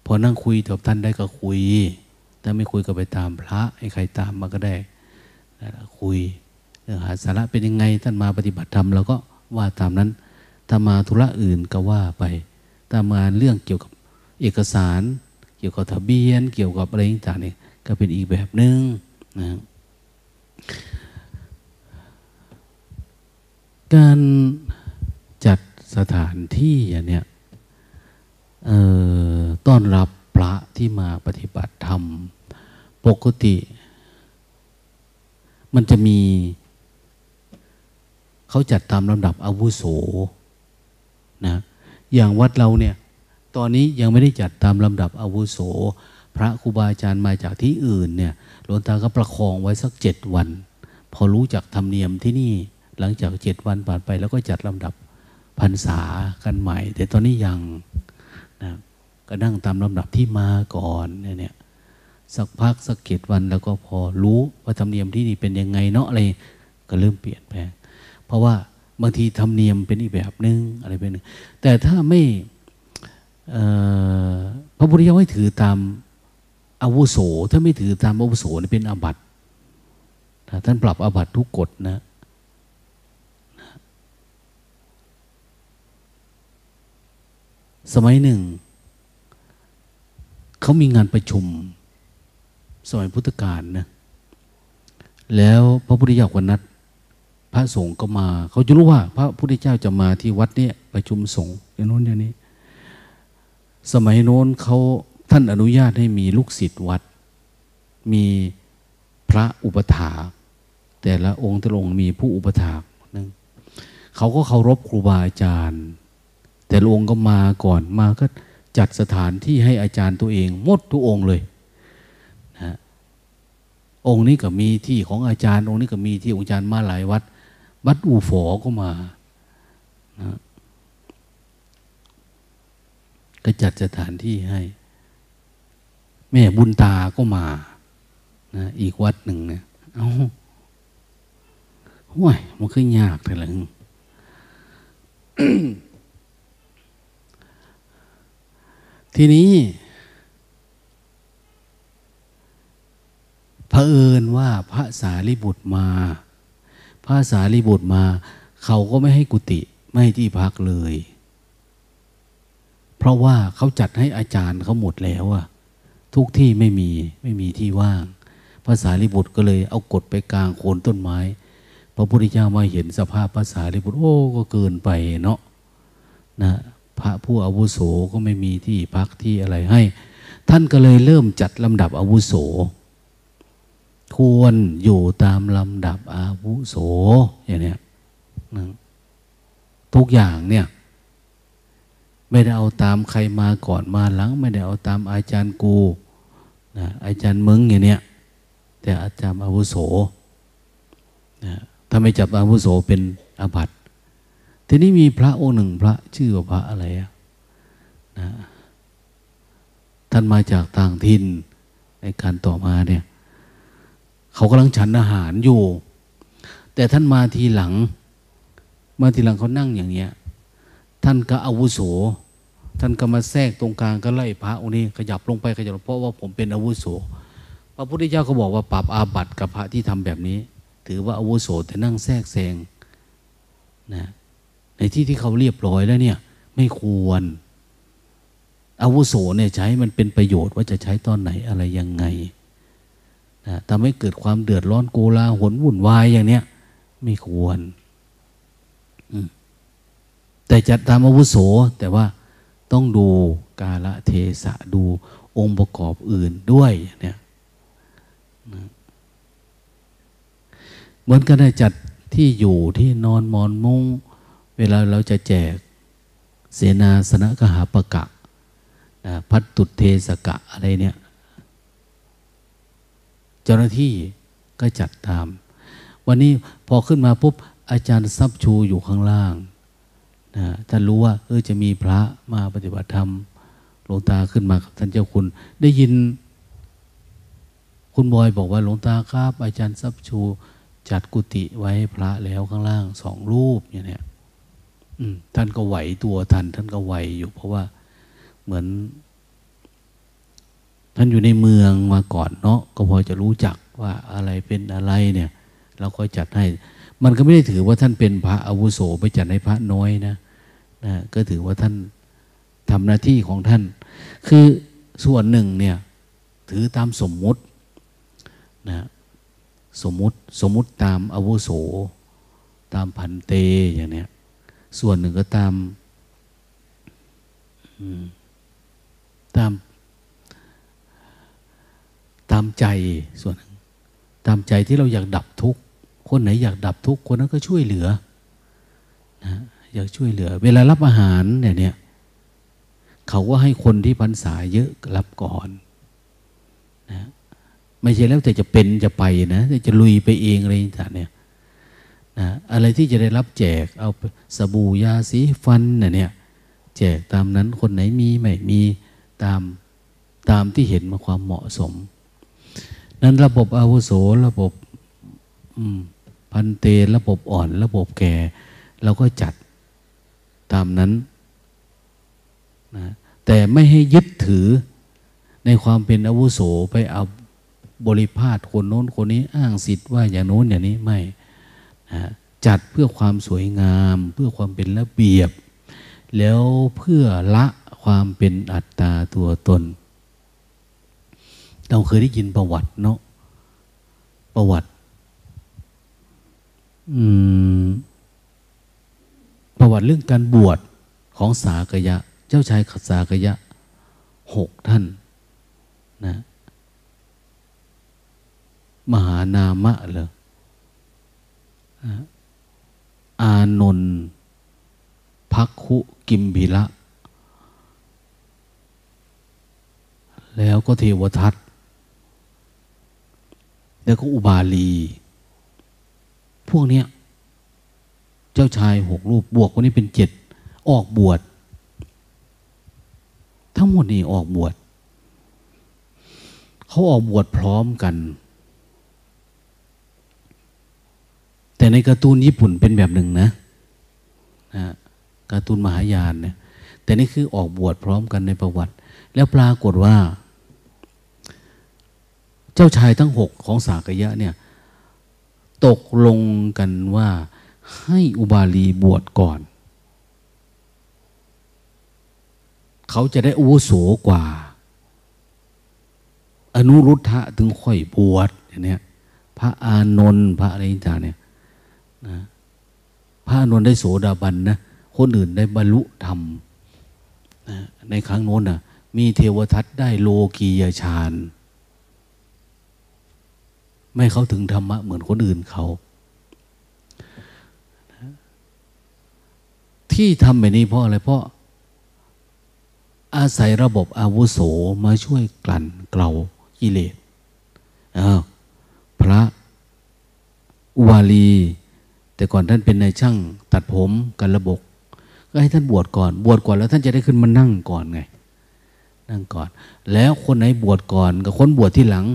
พอนั่งคุยกับท่านได้ก็คุยถ้าไม่คุยก็ไปตามพระให้ใครตามมาก็ได้นะคุยเรื่องหาสาระเป็นยังไงท่านมาปฏิบัติธรรมเราก็ว่าตามนั้นถ้ามาธุระอื่นก็ว่าไปถ้ามาเรื่องเกี่ยวกับเอกสารเกี่ยวกับทะเบียนเกี่ยวกับอะไรต่างๆนี่ก็เป็นอีกแบบนึงนะการจัดสถานที่อย่างเนี้ยต้อนรับพระที่มาปฏิบัติธรรมปกติมันจะมีเขาจัดตามลำดับอาวุโสนะ อย่างวัดเราเนี่ยตอนนี้ยังไม่ได้จัดตามลำดับอาวุโสพระครูบาอาจารย์มาจากที่อื่นเนี่ยหลวงตาก็ประคองไว้สักเจ็ดวันพอรู้จักธรรมเนียมที่นี่หลังจากเจ็ดวันผ่านไปแล้วก็จัดลำดับพรรษากันใหม่แต่ตอนนี้ยังนะก็นั่งตามลำดับที่มาก่อนเนี่ยสักพักสักเจ็ดวันแล้วก็พอรู้ว่าธรรมเนียมที่นี่เป็นยังไงเนาะอะไรก็เริ่มเปลี่ยนแปลงเพราะว่าบางทีธรรมเนียมเป็นอีกแบบนึงอะไรแบบนึงแต่ถ้าไม่พระพุทธเจ้าให้ถือตามอาวุโสถ้าไม่ถือตามอาวุโสนี่เป็นอาบัติท่านปรับอาบัติทุกกฎนะสมัยหนึ่งเขามีงานประชุมสมัยพุทธกาลนะแล้วพระพุทธเจ้าก็นัดพระสงฆ์ก็มาเขาจะรู้ว่าพระพุทธเจ้าจะมาที่วัดนี้ประชุมสงฆ์อย่างโน้นอย่างนี้สมัยโน้นเขาท่านอนุญาตให้มีลูกศิษย์วัดมีพระอุปถาแต่ละองค์แต่ละองค์มีผู้อุปถาหนึ่งเขาก็เคารพครูบาอาจารย์แต่ละองค์ก็มาก่อนมาก็จัดสถานที่ให้อาจารย์ตัวเองหมดทุกองค์เลยนะองค์นี้ก็มีที่ของอาจารย์องค์นี้ก็มีที่ของอาจารย์มาหลายวัดวัดอู่ฝอก็มานะก็จัดสถานที่ให้แม่บุญตาก็มานะอีกวัดหนึ่งนะเอ้าห่วยมันคือยากแต่ละหนึ่ง ทีนี้เผอิญว่าพระสารีบุตรมาพระสารีบุตรมาเขาก็ไม่ให้กุฏิไม่ให้ที่พักเลยเพราะว่าเขาจัดให้อาจารย์เขาหมดแล้วอะทุกที่ไม่มีไม่มีที่ว่างพระสารีบุตรก็เลยเอากฎไปกลางโคนต้นไม้พระพุทธเจ้ามาเห็นสภาพพระสารีบุตรโอ้ก็เกินไปเนาะนะพระผู้อาวุโสก็ไม่มีที่พักที่อะไรให้ท่านก็เลยเริ่มจัดลำดับอาวุโสควรอยู่ตามลำดับอาวุโสอย่างเนี้ยนะทุกอย่างเนี่ยไม่ได้เอาตามใครมาก่อนมาหลังไม่ได้เอาตามอาจารย์กูนะอาจารย์มึงอย่างเนี้ยแต่อาจารย์อาวุโสนะถ้าไม่จับอาวุโสเป็นอาบัติทีนี้มีพระองค์หนึ่งพระชื่อว่าพระอะไรนะท่านมาจากต่างถิ่นในการต่อมาเนี่ยเขากำลังฉันอาหารอยู่แต่ท่านมาทีหลังมาทีหลังเขานั่งอย่างเนี้ยท่านก็อาวุโสท่านก็มาแทรกตรงกลางก็ไล่พระองค์นี้ขยับลงไปขยับเพราะว่าผมเป็นอาวุโสพระพุทธเจ้าก็บอกว่าปรับอาบัติกับพระที่ทำแบบนี้ถือว่าอาวุโสแต่นั่งแทรกแซงนะในที่ที่เขาเรียบร้อยแล้วเนี่ยไม่ควรอาวุโสเนี่ยใช้มันเป็นประโยชน์ว่าจะใช้ตอนไหนอะไรยังไงนะทำให้เกิดความเดือดร้อนโกลาหลวุ่นวายอย่างเนี้ยไม่ควรแต่จัดตามอาวุโสแต่ว่าต้องดูกาลเทศะดูองค์ประกอบอื่นด้วยเนี่ยนะเหมือนกันได้จัดที่อยู่ที่นอนมอนมุ้งเวลาเราจะแจกเสนาสนะกหาปกะนะพัตตุเทสกะอะไรเนี่ยเจ้าหน้าที่ก็จัดตามวันนี้พอขึ้นมาปุ๊บอาจารย์ซับชูอยู่ข้างล่างนะท่านรู้ว่าเออจะมีพระมาปฏิบัติธรรมหลวงตาขึ้นมากับท่านเจ้าคุณได้ยินคุณบอยบอกว่าหลวงตาครับอาจารย์ซับชูจัดกุฏิไว้พระแล้วข้างล่างสองรูปอย่างเนี้ยท่านก็ไหวตัวทันท่านก็ไหวอยู่เพราะว่าเหมือนท่านอยู่ในเมืองมาก่อนเนาะก็พอจะรู้จักว่าอะไรเป็นอะไรเนี่ยเราก็จัดให้มันก็ไม่ได้ถือว่าท่านเป็นพระอาวุโสไปจัดให้พระน้อยนะนะก็ถือว่าท่านทำหน้าที่ของท่านคือส่วนหนึ่งเนี่ยถือตามสมมุตินะสมมุติสมมุติตามอาวุโสตามพันเตอย่างเนี้ยส่วนหนึ่งก็ตามตามตามใจส่วนหนึ่งตามใจที่เราอยากดับทุกข์คนไหนอยากดับทุกข์คนนั้นก็ช่วยเหลือนะอยากช่วยเหลือเวลารับอาหารเนี่ยเนี่ย เขาก็ให้คนที่พรรษาเยอะรับก่อนนะไม่ใช่แล้วแต่จะเป็นจะไปนะจะลุยไปเองอะไรอย่างเนี่ยนะอะไรที่จะได้รับแจกเอาสบู่ยาสีฟันนะเนี่ยแจกตามนั้นคนไหนมีไม่มีตามตามที่เห็นมาความเหมาะสมนั้นระบบอาวุโสระบบพันเตระบบอ่อนระบบแก่เราก็จัดตามนั้นนะแต่ไม่ให้ยึดถือในความเป็นอาวุโสไปเอาบริพาทคนโน้นคนนี้อ้างสิทธิ์ว่าอย่างโน้นอย่างนี้ไม่นะจัดเพื่อความสวยงามเพื่อความเป็นระเบียบแล้วเพื่อละความเป็นอัตตาตัวตนเราเคยได้ยินประวัติเนาะประวัติประวัติเรื่องการบวชของสากยะเจ้าชายสากยะหกท่านนะมหานามะเหรออานนท์ภัคคุกิมพิละแล้วก็เทวทัตแล้วก็อุบาลีพวกเนี้ยเจ้าชายหกรูปบวกคนนี้เป็นเจ็ดออกบวชทั้งหมดนี่ออกบวชเขาออกบวชพร้อมกันแต่ในการ์ตูนญี่ปุ่นเป็นแบบหนึ่งนะนะการ์ตูนมหายานเนี่ยแต่นี่คือออกบวชพร้อมกันในประวัติแล้วปรากฏว่าเจ้าชายทั้งหกของสากยะเนี่ยตกลงกันว่าให้อุบาลีบวชก่อนเขาจะได้อาวุโสกว่าอนุรุทธะถึงค่อยบวชเนี่ยพระอานนท์พระอะไรต่างเนี่ยนะพระอานนท์ได้โสดาบันนะคนอื่นได้บรรลุธรรมนะในครั้งโน้นนะมีเทวทัตได้โลกียฌานไม่เข้าถึงธรรมะเหมือนคนอื่นเขาที่ทำแบบนี้เพราะอะไรเพราะอาศัยระบบอาวุโสมาช่วยกลั่นเกลากิเลสพระอุบาลีแต่ก่อนท่านเป็นนายช่างตัดผมกันระบบก็ให้ท่านบวชก่อนบวชก่อนแล้วท่านจะได้ขึ้นมานั่งก่อนไงนั่งก่อนแล้วคนไหนบวชก่อนกับคนบวชที่หลัง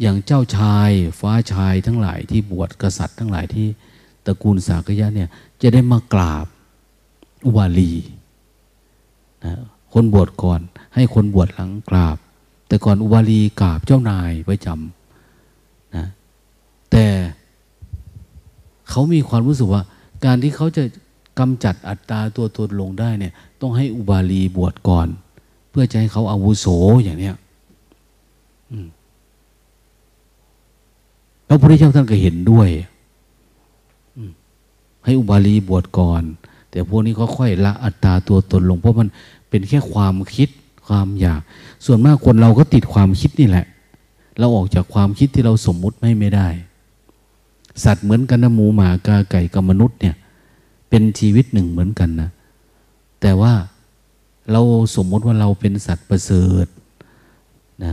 อย่างเจ้าชายฟ้าชายทั้งหลายที่บวชกษัตริย์ทั้งหลายที่ตระกูลสากยะเนี่ยจะได้มากราบอุบาลีนะคนบวชก่อนให้คนบวชหลังกราบแต่ก่อนอุบาลีกราบเจ้านายไว้จำนะแต่เขามีความรู้สึกว่าการที่เขาจะกำจัดอัตตาตัวตนลงได้เนี่ยต้องให้อุบาลีบวชก่อนเพื่อจะให้เขาอาวุโสอย่างเนี้ยพระพุทธเจ้าท่านก็เห็นด้วยให้อุบาลีบวชก่อนแต่พวกนี้ก็ค่อยละอัตตาตัวตนลงเพราะมันเป็นแค่ความคิดความอยากส่วนมากคนเราก็ติดความคิดนี่แหละเราออกจากความคิดที่เราสมมุติไม่ไม่ได้สัตว์เหมือนกันนะหมูหมากาไก่กับมนุษย์เนี่ยเป็นชีวิตหนึ่งเหมือนกันนะแต่ว่าเราสมมติว่าเราเป็นสัตว์ประเสริฐนะ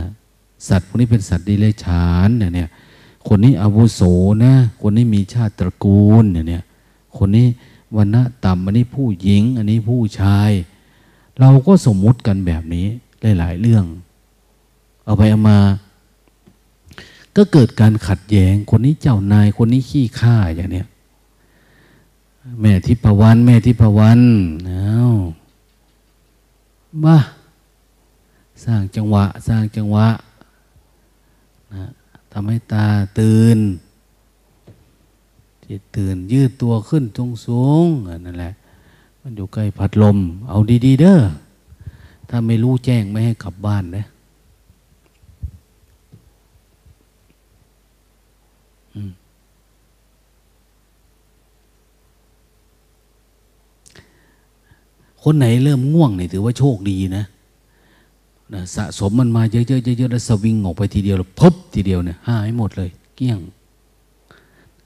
สัตว์พวกนี้เป็นสัตว์ดิเรกชันเนี่ยคนนี้อาวุโสนะคนนี้มีชาติตระกูลเนี่ยคนนี้วรรณะต่ำอันนี้ผู้หญิงอันนี้ผู้ชายเราก็สมมุติกันแบบนี้หลายๆเรื่องเอาไปเอามาก็เกิดการขัดแย้งคนนี้เจ้านายคนนี้ขี้ข้าอย่างเนี้ยแม่ทิพวรรณแม่ทิพวรรณเอามาสร้างจังหวะสร้างจังหวะนะทำให้ตาตื่นจิตตื่นยืดตัวขึ้นตรงสูงนั่นแหละมันอยู่ใกล้พัดลมเอาดีๆเด้อถ้าไม่รู้แจ้งไม่ให้กลับบ้านนะคนไหนเริ่มง่วงเนี่ยถือว่าโชคดีนะนะสะสมมันมาเยอะๆๆๆแล้วสวิงออกไปทีเดียวแล้วพบทีเดียวเนี่ยหายหมดเลยเกลี้ยง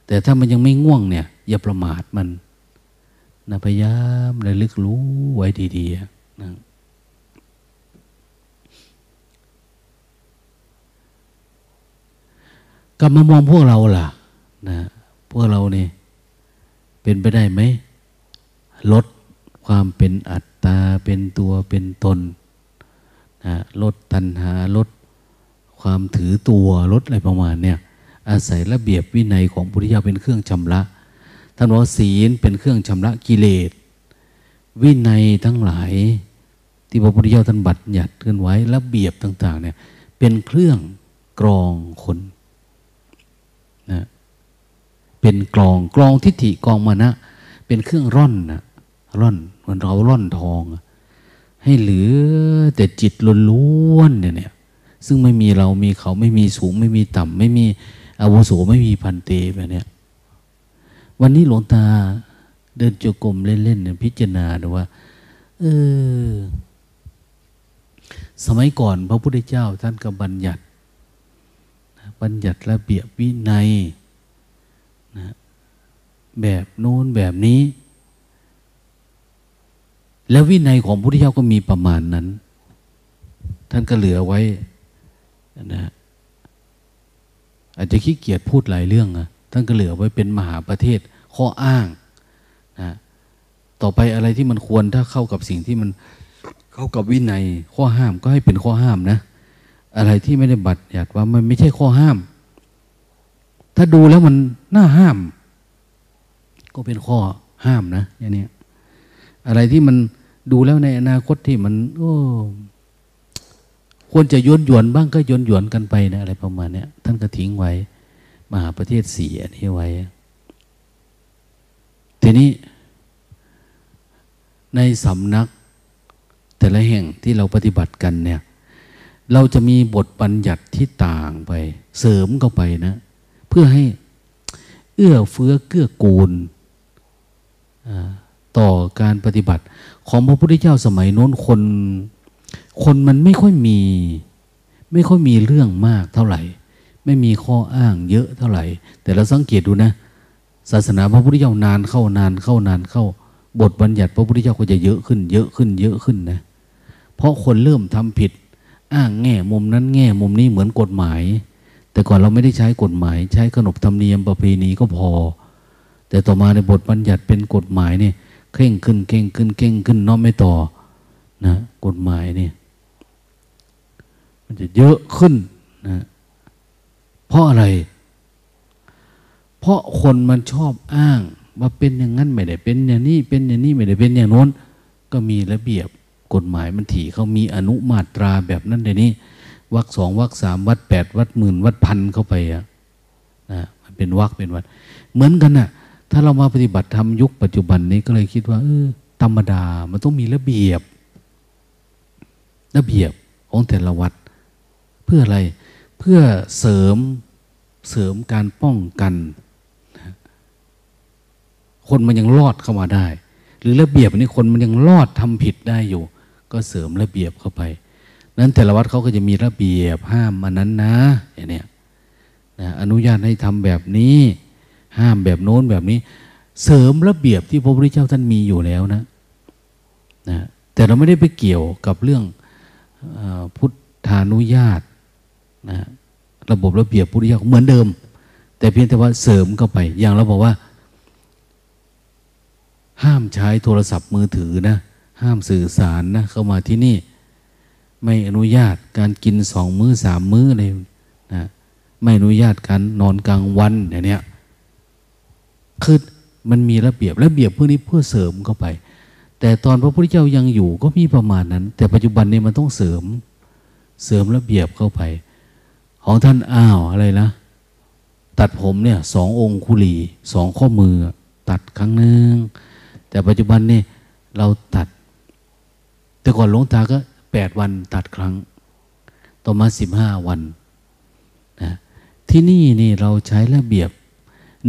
แต่ถ้ามันยังไม่ง่วงเนี่ยอย่าประมาทมันนะพยายามระลึกรู้ไว้ดีๆนะ กลับมามองพวกเราล่ะนะพวกเรานี่เป็นไปได้ไหมลดความเป็นอัตตาเป็นตัวเป็นตนนะลดตัณหาลดความถือตัวลดอะไรประมาณเนี่ยอาศัยระเบียบวินัยของพุทธเจ้าเป็นเครื่องชำระท่านบอกศีลเป็นเครื่องชำระกิเลสวินัยทั้งหลายที่พระพุทธเจ้าท่านบัญญัติขึ้นไว้ระเบียบต่างๆเนี่ยเป็นเครื่องกรองคนนะเป็นกรองกรองทิฏฐิกรองมานะเป็นเครื่องร่อนนะร่อนเหมือนเราร่อนทองให้เหลือแต่จิตล้วนๆเนี่ยซึ่งไม่มีเรามีเขาไม่มีสูงไม่มีต่ำไม่มีอาวุโสไม่มีพันเตแบบนี้วันนี้หลวงตาเดินจงกรมเล่นๆพิจารณาดูว่าเออสมัยก่อนพระพุทธเจ้าท่านก็บัญญัติบัญญัติระเบียบวินัยนะแบบโน้นแบบนี้แล้ววินัยของพระพุทธเจ้าก็มีประมาณนั้นท่านก็เหลือไว้นะอาจจะขี้เกียจพูดหลายเรื่องนะท่านก็เหลือไว้เป็นมหาประเทศข้ออ้างนะต่อไปอะไรที่มันควรถ้าเข้ากับสิ่งที่มันเข้ากับวินัยข้อห้ามก็ให้เป็นข้อห้ามนะอะไรที่ไม่ได้บัญญัติว่ามันไม่ใช่ข้อห้ามถ้าดูแล้วมันน่าห้ามก็เป็นข้อห้ามนะอย่างนี้อะไรที่มันดูแล้วในอนาคตที่มันโอ้ควรจะย้อนหยวนบ้างก็ย้อนหยวนกันไปนะอะไรประมาณเนี้ยท่านก็ทิ้งไว้มหาประเทศสี่อันนี้ไว้ทีนี้ในสำนักแต่ละแห่งที่เราปฏิบัติกันเนี่ยเราจะมีบทบัญญัติที่ต่างไปเสริมเข้าไปนะเพื่อให้เอื้อเฟื้อเกื้อกูลต่อการปฏิบัติของพระพุทธเจ้าสมัยโน้นคนคนมันไม่ค่อยมีไม่ค่อยมีเรื่องมากเท่าไหร่ไม่มีข้ออ้างเยอะเท่าไหร่แต่เราสังเกตดูนะศาสนาพระพุทธเจ้านานเข้านานเข้านานเข้าบทบัญญัติพระพุทธเจ้าก็จะเยอะขึ้นเยอะขึ้นเยอะขึ้นนะเพราะคนเริ่มทำผิดอ้างแง่มุมนั้นแง่มุมนี้เหมือนกฎหมายแต่ก่อนเราไม่ได้ใช้กฎหมายใช้ขนบธรรมเนียมประเพณีก็พอแต่ต่อมาในบทบัญญัติเป็นกฎหมายนี่เข่งขึ้นเข่งขึ้นเข่งขึ้นน้อมไม่ต่อนะกฎหมายนี่มันจะเยอะขึ้นนะเพราะอะไรเพราะคนมันชอบอ้างว่าเป็นอย่างนั้นไม่ได้เป็นอย่างนี้เป็นอย่างนี้ไม่ได้เป็นอย่างโน้นก็มีระเบียบกฎหมายมันถี่เขามีอนุมาตราแบบนั้นเดี๋ยวนี้วรรคสองวรรคสามวรรคแปดวรรคหมื่นวรรคพันเข้าไปอะนะมันเป็นวรรคเป็นวรรคเหมือนกันนะถ้าเรามาปฏิบัติธรรมยุคปัจจุบันนี้ก็เลยคิดว่าเออธรรมดามันต้องมีระเบียบระเบียบของแต่ละวัดเพื่ออะไรเพื่อเสริมเสริมการป้องกันคนมันยังรอดเข้ามาได้หรือระเบียบนี้คนมันยังรอดทำผิดได้อยู่ก็เสริมระเบียบเข้าไปนั้นแต่ละวัดเขาก็จะมีระเบียบห้ามอันนั้นนะอย่างเนี้ยนะอนุญาตให้ทำแบบนี้ห้ามแบบโน้นแบบนี้เสริมระเบียบที่พระพุทธเจ้าท่านมีอยู่แล้วนะนะแต่เราไม่ได้ไปเกี่ยวกับเรื่องพุทธานุญาตนะระบบระเบียบพุทธเจ้าเหมือนเดิมแต่เพียงแต่ว่าเสริมเข้าไปอย่างเราบอกว่าห้ามใช้โทรศัพท์มือถือนะห้ามสื่อสารนะเข้ามาที่นี่ไม่อนุญาตการกินสองมื้อสามมื้ออะไรนะไม่อนุญาตการนอนกลางวันอย่างเนี้ยคือมันมีระเบียบระเบียบพวกนี้เพื่อเสริมเข้าไปแต่ตอนพระพุทธเจ้ายังอยู่ก็มีประมาณนั้นแต่ปัจจุบันนี้มันต้องเสริมเสริมระเบียบเข้าไปของท่านอ้าวอะไรนะตัดผมเนี่ยสององคุลีสองข้อมือตัดครั้งหนึ่งแต่ปัจจุบันนี่เราตัดแต่ก่อนหลวงตาก็แปดวันตัดครั้งต่อมาสิบห้าวันนะที่นี่นี่เราใช้ระเบียบ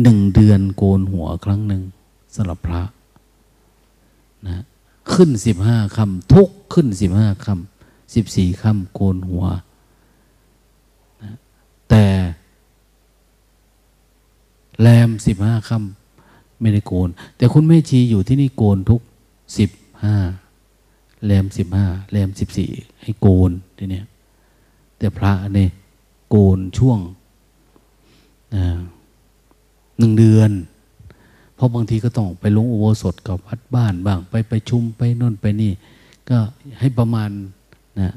หนึ่งเดือนโกนหัวครั้งหนึ่งสำหรับพระนะขึ้นสิบห้าค่ำทุกขึ้นสิบห้าค่ำสิบสี่ค่ำโกนหัวนะแต่แรมสิบห้าค่ำไม่ได้โกนแต่คุณแม่ชีอยู่ที่นี่โกนทุกสิบห้าแรมสิบห้าแรมสิบสี่ให้โกนทีเนี้ยแต่พระเนี่ยโกนช่วง หนึ่งเดือนเพราะบางทีก็ต้องไปลงอุโบสถกับวัดบ้านบ้างไปไปชุมไปน่นไปนี่ก็ให้ประมาณนะ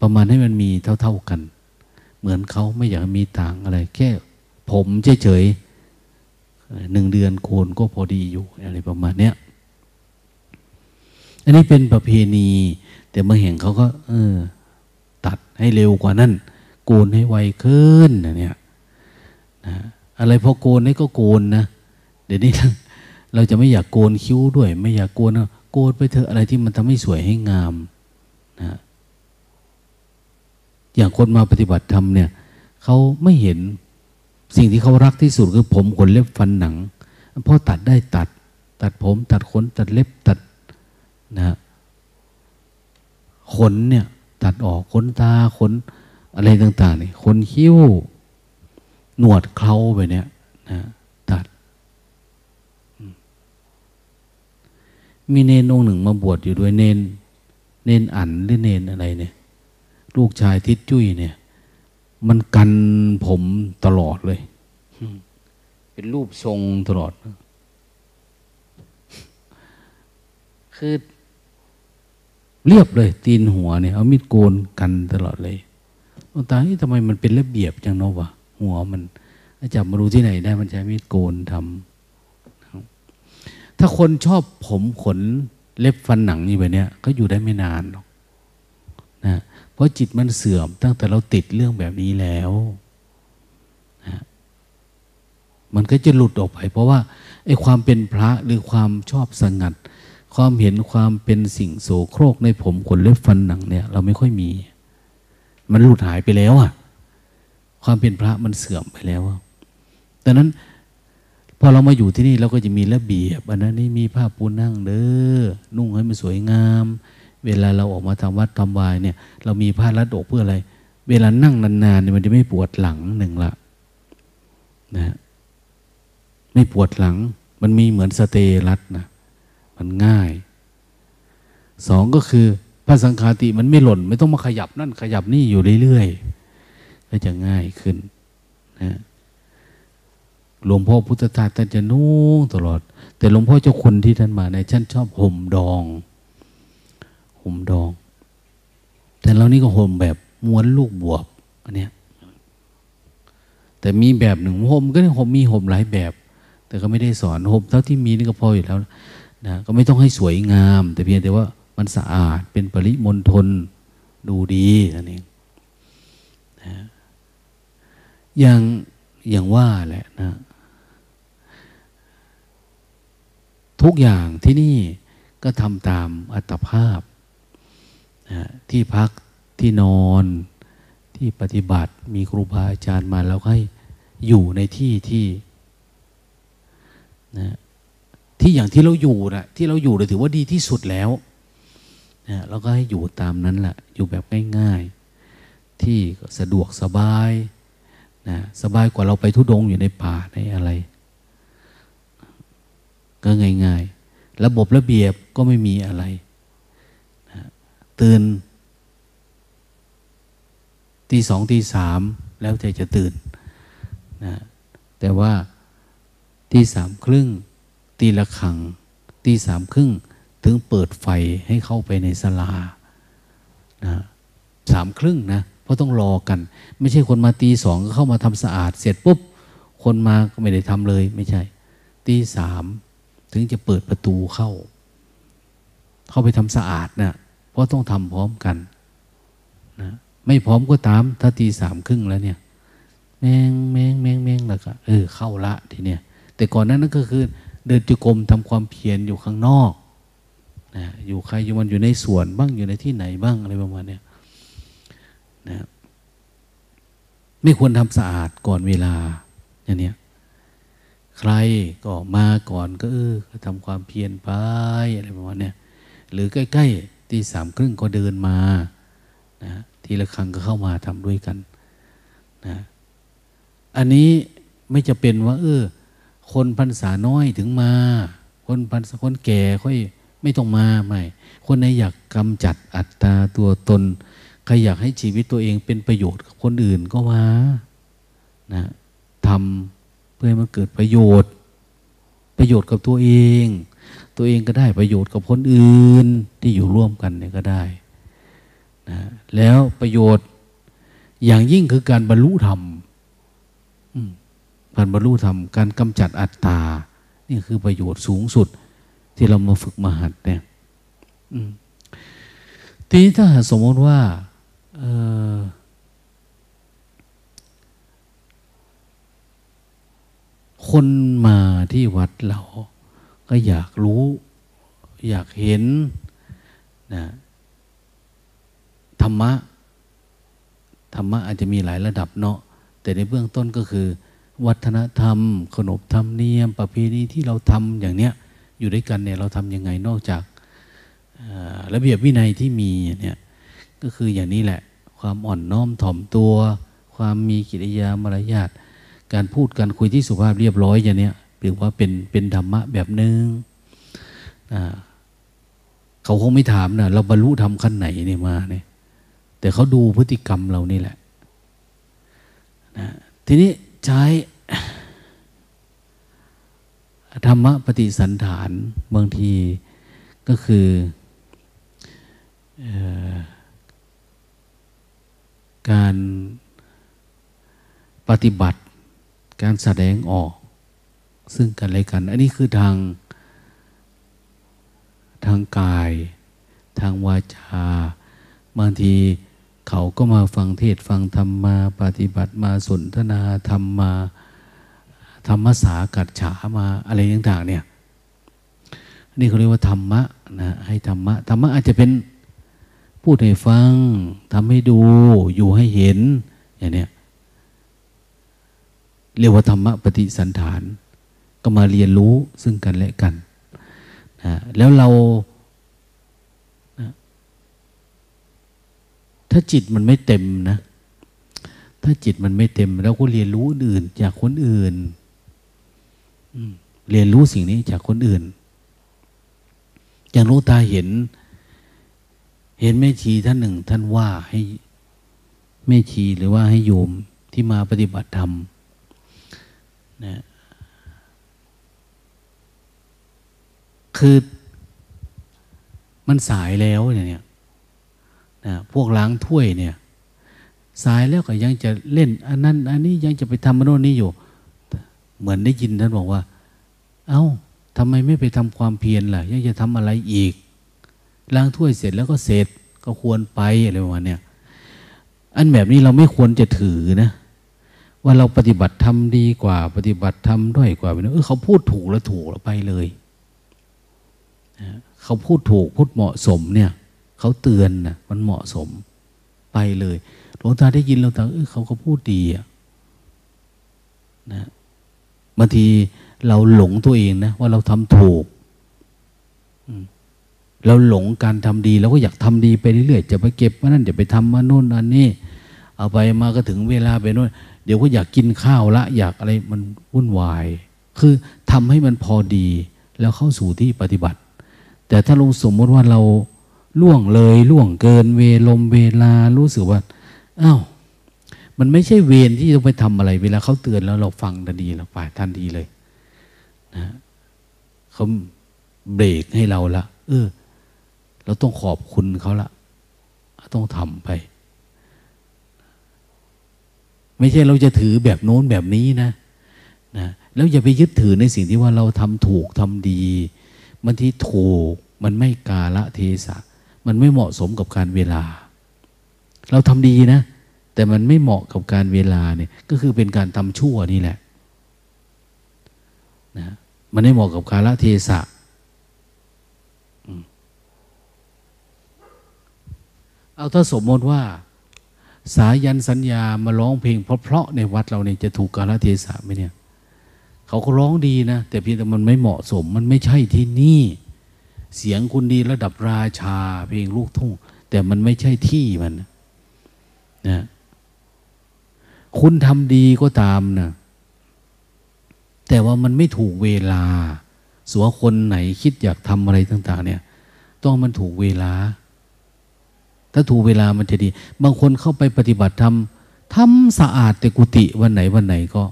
ประมาณให้มันมีเท่าๆกันเหมือนเขาไม่อยากมีต่างอะไรแค่ผมเฉยๆหนึ่งเดือนโคนก็พอดีอยู่อะไรประมาณเนี้ยอันนี้เป็นประเพณีแต่บางแห่งเขาก็เออตัดให้เร็วกว่านั้นโกนให้ไวขึ้นเนี่ยนะอะไรพอโกนนี่ก็โกนนะเดี๋ยวนี้เราจะไม่อยากโกนคิ้วด้วยไม่อยากโกนโกนไปเถอะอะไรที่มันทำให้สวยให้งามนะอย่างคนมาปฏิบัติธรรมเนี่ยเขาไม่เห็นสิ่งที่เขารักที่สุดคือผมขนเล็บฟันหนังพ่อตัดได้ตัดตัดผมตัดขนตัดเล็บตัดนะขนเนี่ยตัดออกขนตาขนอะไรต่างๆนี่ขนคิ้วหนวดเคราไปเนี่ยนะตัดมีเนนองค์หนึ่งมาบวชอยู่ด้วยเนนเนนอั๋นหรือเนนอะไรเนี่ยลูกชายทิศจุ้ยเนี่ยมันกันผมตลอดเลยเป็นรูปทรงตลอดคือเรียบเลยตีนหัวเนี่ยเอามีดโกนกันตลอดเลยตาทำไมมันเป็นระเบียบจังเนาะวะหัวมันอาจารย์มารู้ที่ไหนได้มันใช้มีดโกนทำถ้าคนชอบผมขนเล็บฟันหนังนี่แบบเนี้ยก็อยู่ได้ไม่นานหรอกนะเพราะจิตมันเสื่อมตั้งแต่เราติดเรื่องแบบนี้แล้วนะมันก็จะหลุดออกไปเพราะว่าไอ้ความเป็นพระหรือความชอบสงัดความเห็นความเป็นสิ่งโสโครกในผมขนเล็บฟันหนังเนี่ยเราไม่ค่อยมีมันหลุดหายไปแล้วอ่ะความเป็นพระมันเสื่อมไปแล้วดังนั้นพอเรามาอยู่ที่นี่เราก็จะมีระเบียบอันนั้นนี่มีผ้าปูนั่งเด้อนุ่งให้มันสวยงามเวลาเราออกมาทำวัดทำวายเนี่ยเรามีผ้ารัดอกเพื่ออะไรเวลานั่งนานๆเนี่ยมันจะไม่ปวดหลังหนึ่งละนะไม่ปวดหลังมันมีเหมือนสเตรัดนะมันง่ายสองก็คือพระสังฆาติมันไม่หล่นไม่ต้องมาขยับนั่นขยับนี่อยู่เรื่อยๆก็จะง่ายขึ้นนะหลวงพ่อพุทธทาสท่านจะนุ่งตลอดแต่หลวงพ่อเจ้าคุณที่ท่านมาในท่านชอบห่มดองห่มดองแต่เรานี่ก็ห่มแบบม้วนลูกบวบอันเนี้ยแต่มีแบบหนึ่งห่มก็ห่มมีห่มหลายแบบแต่ก็ไม่ได้สอนห่มเท่าที่มีนี่ก็พออยู่แล้วนะก็ไม่ต้องให้สวยงามแต่เพียงแต่ว่ามันสะอาดเป็นปริมณฑลดูดีนั่นเองนะอย่างอย่างว่าแหละนะทุกอย่างที่นี่ก็ทำตามอัตภาพนะที่พักที่นอนที่ปฏิบัติมีครูบาอาจารย์มาแล้วให้อยู่ในที่ที่นะที่อย่างที่เราอยู่นะที่เราอยู่เลยถือว่าดีที่สุดแล้วนะเราก็ให้อยู่ตามนั้นแหละอยู่แบบง่ายๆที่สะดวกสบายนะสบายกว่าเราไปทุดงอยู่ในป่าในอะไรก็ง่ายๆระบบระเบียบก็ไม่มีอะไรนะตื่นตีสองตีสามแล้วแต่จะตื่นนะแต่ว่าตีสามครึ่งตีละครั้งตีสามครึ่งถึงเปิดไฟให้เข้าไปในศาลานะสามครึ่งนะเพราะต้องรอกันไม่ใช่คนมาตีสองก็เข้ามาทำสะอาดเสร็จปุ๊บคนมาก็ไม่ได้ทำเลยไม่ใช่ตีสามถึงจะเปิดประตูเข้าเข้าไปทำสะอาดนะเพราะต้องทำพร้อมกันนะไม่พร้อมก็ตามถ้าตีสามครึ่งแล้วเนี่ยแมงแมงแมงแมงแล้วก็เออเข้าละทีเนี้ยแต่ก่อนนั้นนั่นก็คือเดินจุกรมทำความเพียรอยู่ข้างนอกนะอยู่ใครอยู่มันอยู่ในสวนบ้างอยู่ในที่ไหนบ้างอะไรประมาณนี้นะไม่ควรทำสะอาดก่อนเวลาอย่างเนี้ยใครก็มาก่อนก็เออทำความเพียรไปอะไรประมาณนี้หรือใกล้ๆตีสามครึ่งก็เดินมานะทีละครั้งก็เข้ามาทำด้วยกันนะอันนี้ไม่จะเป็นว่าเออคนพรรษาน้อยถึงมาคนพรรษาคนแก่ค่อยไม่ต้องมาไม่คนไหนอยากกำจัดอัตตาตัวตนใครอยากให้ชีวิตตัวเองเป็นประโยชน์กับคนอื่นก็มา นะทำเพื่อให้มันเกิดประโยชน์ประโยชน์กับตัวเองตัวเองก็ได้ประโยชน์กับคนอื่นที่อยู่ร่วมกันเนี่ยก็ได้นะแล้วประโยชน์อย่างยิ่งคือการบรรลุธรรมการบรรลุธรรมการกำจัดอัตตานี่คือประโยชน์สูงสุดที่เรามาฝึกมาหัดเนี่ยทีนี้ถ้าสมมติว่าเอ่อคนมาที่วัดเราก็อยากรู้อยากเห็นนะธรรมะธรรมะอาจจะมีหลายระดับเนาะแต่ในเบื้องต้นก็คือวัฒนธรรมขนบธรรมเนียมประเพณีที่เราทำอย่างเนี้ยอยู่ด้วยกันเนี่ยเราทำยังไงนอกจากระเบียบวินัยที่มีเนี่ยก็คืออย่างนี้แหละความอ่อนน้อมถ่อมตัวความมีกิริยามารยาทการพูดการคุยที่สุภาพเรียบร้อยอย่างเนี้ยถือว่าเป็นเป็นธรรมะแบบนึงเขาคงไม่ถามนะเราบรรลุธรรมขั้นไหนเนี่ยมาเนี่ยแต่เขาดูพฤติกรรมเรานี่แหละนะทีนี้ใช้ธรรมะปฏิสันฐานบางทีก็คือการปฏิบัติการแสดงออกซึ่งกันและกันอันนี้คือทางทางกายทางวาจาบางทีเขาก็มาฟังเทศฟังธรรมมาปฏิบัติมาสนทนาธรรมมาธรรมสากัจฉามาอะไรต่างๆเนี่ยนี่เขาเรียกว่าธรรมะนะให้ธรรมะธรรมะอาจจะเป็นพูดให้ฟังทำให้ดูอยู่ให้เห็นอย่างเนี้ยเรียกว่าธรรมะปฏิสันฐานก็มาเรียนรู้ซึ่งกันและกันนะแล้วเรานะถ้าจิตมันไม่เต็มนะถ้าจิตมันไม่เต็มเราก็เรียนรู้อื่นจากคนอื่นเรียนรู้สิ่งนี้จากคนอื่นอย่างหลวงตาเห็นเห็นแม่ชีท่านหนึ่งท่านว่าให้แม่ชีหรือว่าให้โยมที่มาปฏิบัติธรรมนะคือมันสายแล้วเนี่ยนะพวกล้างถ้วยเนี่ยสายแล้วก็ยังจะเล่นอันนั้นอันนี้ยังจะไปทำโน่นนี่อยู่เหมือนได้ยินท่านบอกว่าเอ้าทำไมไม่ไปทำความเพียรล่ะยังจะทำอะไรอีกล้างถ้วยเสร็จแล้วก็เสร็จก็ควรไปอะไรประมาณเนี้ยอันแบบนี้เราไม่ควรจะถือนะว่าเราปฏิบัติธรรมดีกว่าปฏิบัติธรรมด้อยกว่าไปนะเออเขาพูดถูกแล้วถูกแล้วไปเลยนะเขาพูดถูกพูดเหมาะสมเนี่ยเขาเตือนนะมันเหมาะสมไปเลยหลวงตาได้ยินเราแต่เออเขาก็พูดดีอ่ะนะบางทีเราหลงตัวเองนะว่าเราทำถูกเราหลงการทำดีเราก็อยากทำดีไปเรื่อยๆจะไปเก็บมานั่นจะไปทำมาโน่นอันนี้เอาไปมาก็ถึงเวลาไปโน่นเดี๋ยวก็อยากกินข้าวละอยากอะไรมันวุ่นวายคือทำให้มันพอดีแล้วเข้าสู่ที่ปฏิบัติแต่ถ้าลงสมมติว่าเราล่วงเลยล่วงเกินเวลมเวลารู้สึกว่าอ้าวมันไม่ใช่เวรที่ต้องไปทำอะไรเวลาเขาเตือนแล้วเราฟังทันทีเราไปทันทีเลยนะเขาเบรกให้เราละเออเราต้องขอบคุณเขาละต้องทำไปไม่ใช่เราจะถือแบบโน้นแบบนี้นะนะแล้วอย่าไปยึดถือในสิ่งที่ว่าเราทำถูกทำดีบางทีถูกมันไม่กาละเทศะมันไม่เหมาะสมกับการเวลาเราทำดีนะแต่มันไม่เหมาะกับการเวลาเนี่ยก็คือเป็นการทำชั่วนี่แหละนะมันไม่เหมาะกับกาละเทศะเอาถ้าสมมติว่าสายันสัญญามาร้องเพลงเพราะๆในวัดเราเนี่ยจะถูกกาลเทศะไหมเนี่ยเขาก็ร้องดีนะแต่เพียงแต่มันไม่เหมาะสมมันไม่ใช่ที่นี่เสียงคุณดีระดับราชาเพลงลูกทุ่งแต่มันไม่ใช่ที่มันนะคุณทำดีก็ตามนะแต่ว่ามันไม่ถูกเวลาส่วนคนไหนคิดอยากทำอะไรต่างๆเนี่ยต้องมันถูกเวลาถ้าถูกเวลามันจะดีบางคนเข้าไปปฏิบัติธรรม ทำสะอาดแต่กุฏิวันไหนวันไหนก็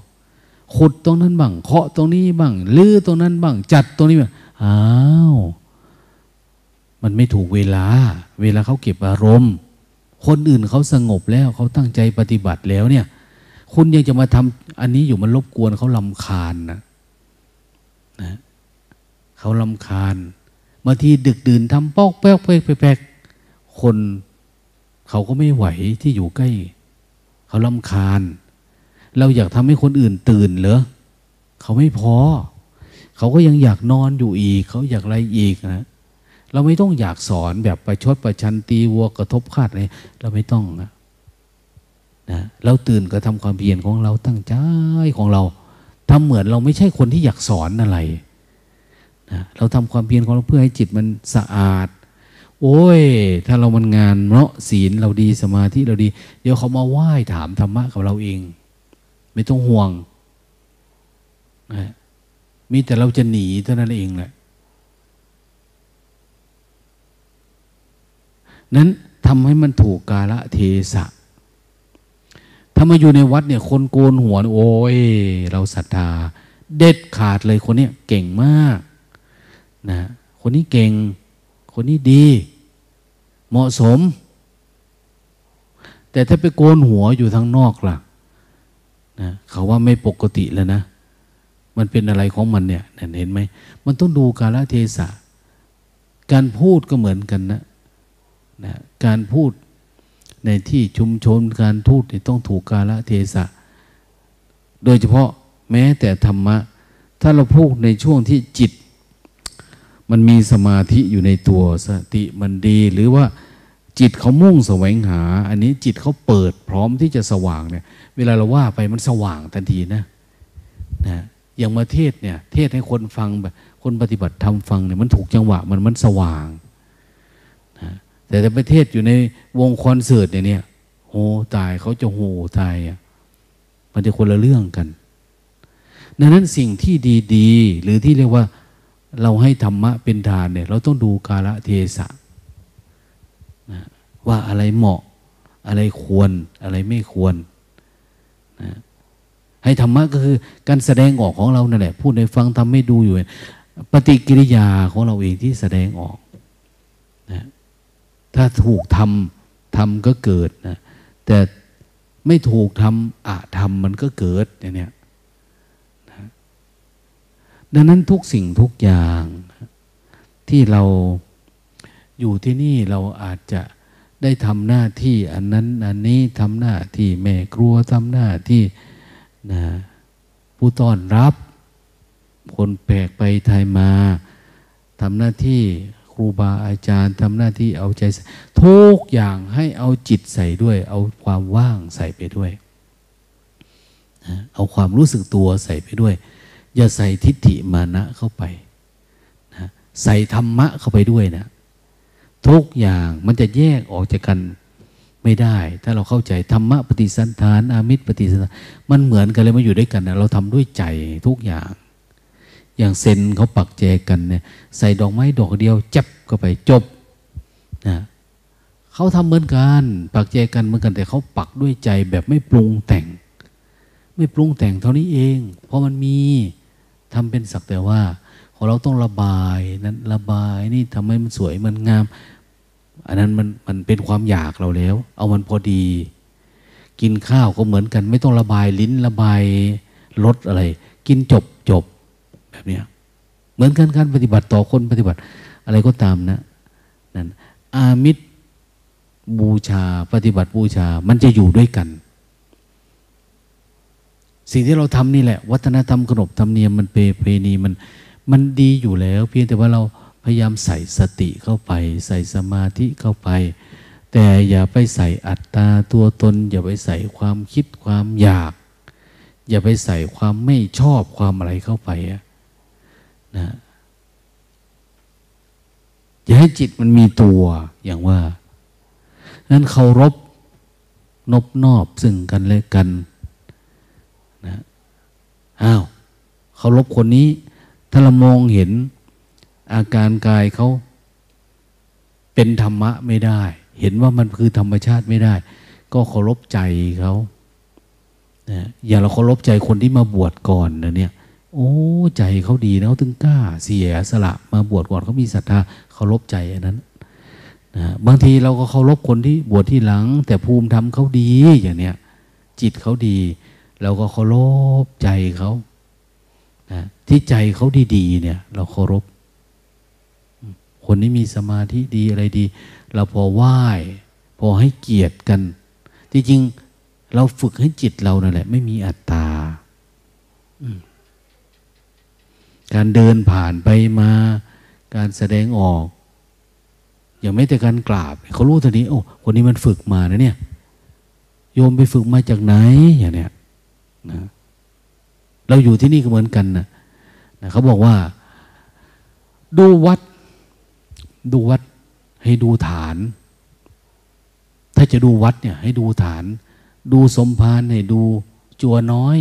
ขุดตรงนั้นบ้างเคาะตรงนี้บ้างลื้อตรงนั้นบ้างจัดตรงนี้บ้างอ้าวมันไม่ถูกเวลาเวลาเขาเก็บอารมณ์คนอื่นเขาสงบแล้วเขาตั้งใจปฏิบัติแล้วเนี่ยคุณยังจะมาทำอันนี้อยู่มันรบกวนเขารำคาญนะนะเขารำคาญบางทีดึกดื่นทำปอกแป๊กแป๊กแป๊กคนเขาก็ไม่ไหวที่อยู่ใกล้เขารำคาญเราอยากทำให้คนอื่นตื่นเหรอเขาไม่พอเขาก็ยังอยากนอนอยู่อีกเขาอยากอะไรอีกนะเราไม่ต้องอยากสอนแบบประชดประชันตีวัวกระทบคาดเลยเราไม่ต้องนะนะเราตื่นกระทำความเพียรของเราตั้งใจของเราทำเหมือนเราไม่ใช่คนที่อยากสอนอะไรนะเราทำความเพียรของเราเพื่อให้จิตมันสะอาดโอ้ยถ้าเรามันงานเนาะศีลเราดีสมาธิเราดีเดี๋ยวเขามาไหว้ถามธรรมะกับเราเองไม่ต้องห่วงนะมีแต่เราจะหนีเท่านั้นเองแหละนั้นทำให้มันถูกกาลเทศะถ้ามาอยู่ในวัดเนี่ยคนโกนหัวโอ้ยเราศรัทธาเด็ดขาดเลยคนนี้เก่งมากนะคนนี้เก่งคนนี้ดีเหมาะสมแต่ถ้าไปโกนหัวอยู่ทางนอกล่ะนะเขาว่าไม่ปกติแล้วนะมันเป็นอะไรของมันเนี่ยเห็นไหมมันต้องดูกาลเทศะการพูดก็เหมือนกันนะนะการพูดในที่ชุมชนการทูตต้องถูกกาลเทศะโดยเฉพาะแม้แต่ธรรมะถ้าเราพูดในช่วงที่จิตมันมีสมาธิอยู่ในตัวสติมันดีหรือว่าจิตเขามุ่งแสวงหาอันนี้จิตเขาเปิดพร้อมที่จะสว่างเนี่ยเวลาเราว่าไปมันสว่างทันทีนะนะอย่างมาเทศเนี่ยเทศให้คนฟังแบบคนปฏิบัติธรรมฟังเนี่ยมันถูกจังหวะมันมันสว่างนะแต่แต่ประเทศอยู่ในวงคอนเสิร์ตเนี่ยโหตายเขาจะโหตายอ่ะมันจะคนละเรื่องกันดังนั้นสิ่งที่ดีๆหรือที่เรียกว่าเราให้ธรรมะเป็นทานเนี่ยเราต้องดูกาลเทศะนะว่าอะไรเหมาะอะไรควรอะไรไม่ควรนะให้ธรรมะก็คือการแสดงออกของเรานั่นแหละพูดให้ฟังทำให้ดูอยู่ปฏิกิริยาของเราเองที่แสดงออกนะถ้าถูกทำทำก็เกิดนะแต่ไม่ถูกทำอะทำมันก็เกิดอย่างเนี้ยนะดังนั้นทุกสิ่งทุกอย่างที่เราอยู่ที่นี่เราอาจจะได้ทำหน้าที่อันนั้นอันนี้ทำหน้าที่แม่ครัวทำหน้าที่นะผู้ต้อนรับคนแปลกไปไทยมาทำหน้าที่ครูบาอาจารย์ทำหน้าที่เอาใจทุกอย่างให้เอาจิตใส่ด้วยเอาความว่างใส่ไปด้วยนะเอาความรู้สึกตัวใส่ไปด้วยอย่าใส่ทิฏฐิมานะเข้าไปนะใส่ธรรมะเข้าไปด้วยนะทุกอย่างมันจะแยกออกจากกันไม่ได้ถ้าเราเข้าใจธรรมะปฏิสันฐานอามิตรปฏิสันฐานมันเหมือนกันเลยมาอยู่ด้วยกันนะเราทำด้วยใจทุกอย่างอย่างเซนเขาปักแจกันเนี่ยใส่ดอกไม้ดอกเดียวจับเข้าไปจบนะเขาทำเหมือนกันปักแจกันเหมือนกันแต่เขาปักด้วยใจแบบไม่ปรุงแต่งไม่ปรุงแต่งเท่านี้เองเพราะมันมีทำเป็นสักแต่ว่าของเราต้องระบายนั้นระบายนี่ทำให้มันสวยมันงามอันนั้นมันมันเป็นความอยากเราแล้วเอามันพอดีกินข้าวก็เหมือนกันไม่ต้องระบายลิ้นระบายรสอะไรกินจบจบแบบนี้เหมือนกันการปฏิบัติต่อคนปฏิบัติอะไรก็ตามนะนั่นอามิตรบูชาปฏิบัติบูชามันจะอยู่ด้วยกันสิ่งที่เราทำนี่แหละวัฒนธรรมขนบธรรมเนียมมันเปเพณีมันมันดีอยู่แล้วเพียงแต่ว่าเราพยายามใส่สติเข้าไปใส่สมาธิเข้าไปแต่อย่าไปใส่อัตตาตัวตนอย่าไปใส่ความคิดความอยากอย่าไปใส่ความไม่ชอบความอะไรเข้าไปอะนะอย่าให้จิตมันมีตัวอย่างว่านั้นเคารพนอบนอบซึ่งกันและกันนะอ้าวเคารพคนนี้ถ้าเรามองเห็นอาการกายเขาเป็นธรรมะไม่ได้เห็นว่ามันคือธรรมชาติไม่ได้ก็เคารพใจเขา นะอย่าเราเคารพใจคนที่มาบวชก่อนนะเนี่ยโอ้ใจเขาดีนะเขาถึงกล้าเสียสละมาบวชก่อนเขามีศรัทธาเคารพใจอันนั้นนะบางทีเราก็เคารพคนที่บวชที่หลังแต่ภูมิธรรมเขาดีอย่างเนี้ยจิตเขาดีเราก็เคารพใจเขานะที่ใจเขาดีๆเนี่ยเราเคารพคนนี้มีสมาธิดีอะไรดีเราพอไหว้พอให้เกียรติกันที่จริงเราฝึกให้จิตเรานั่นแหละไม่มีอัตตาการเดินผ่านไปมาการแสดงออกอย่างไม่แต่การกราบเขารู้ทันทีโอ้คนนี้มันฝึกมานะเนี่ยโยมไปฝึกมาจากไหนอย่างเนี้ยนะเราอยู่ที่นี่ก็เหมือนกันนะนะเขาบอกว่าดูวัดดูวัดให้ดูฐานถ้าจะดูวัดเนี่ยให้ดูฐานดูสมภารให้ดูจัวน้อย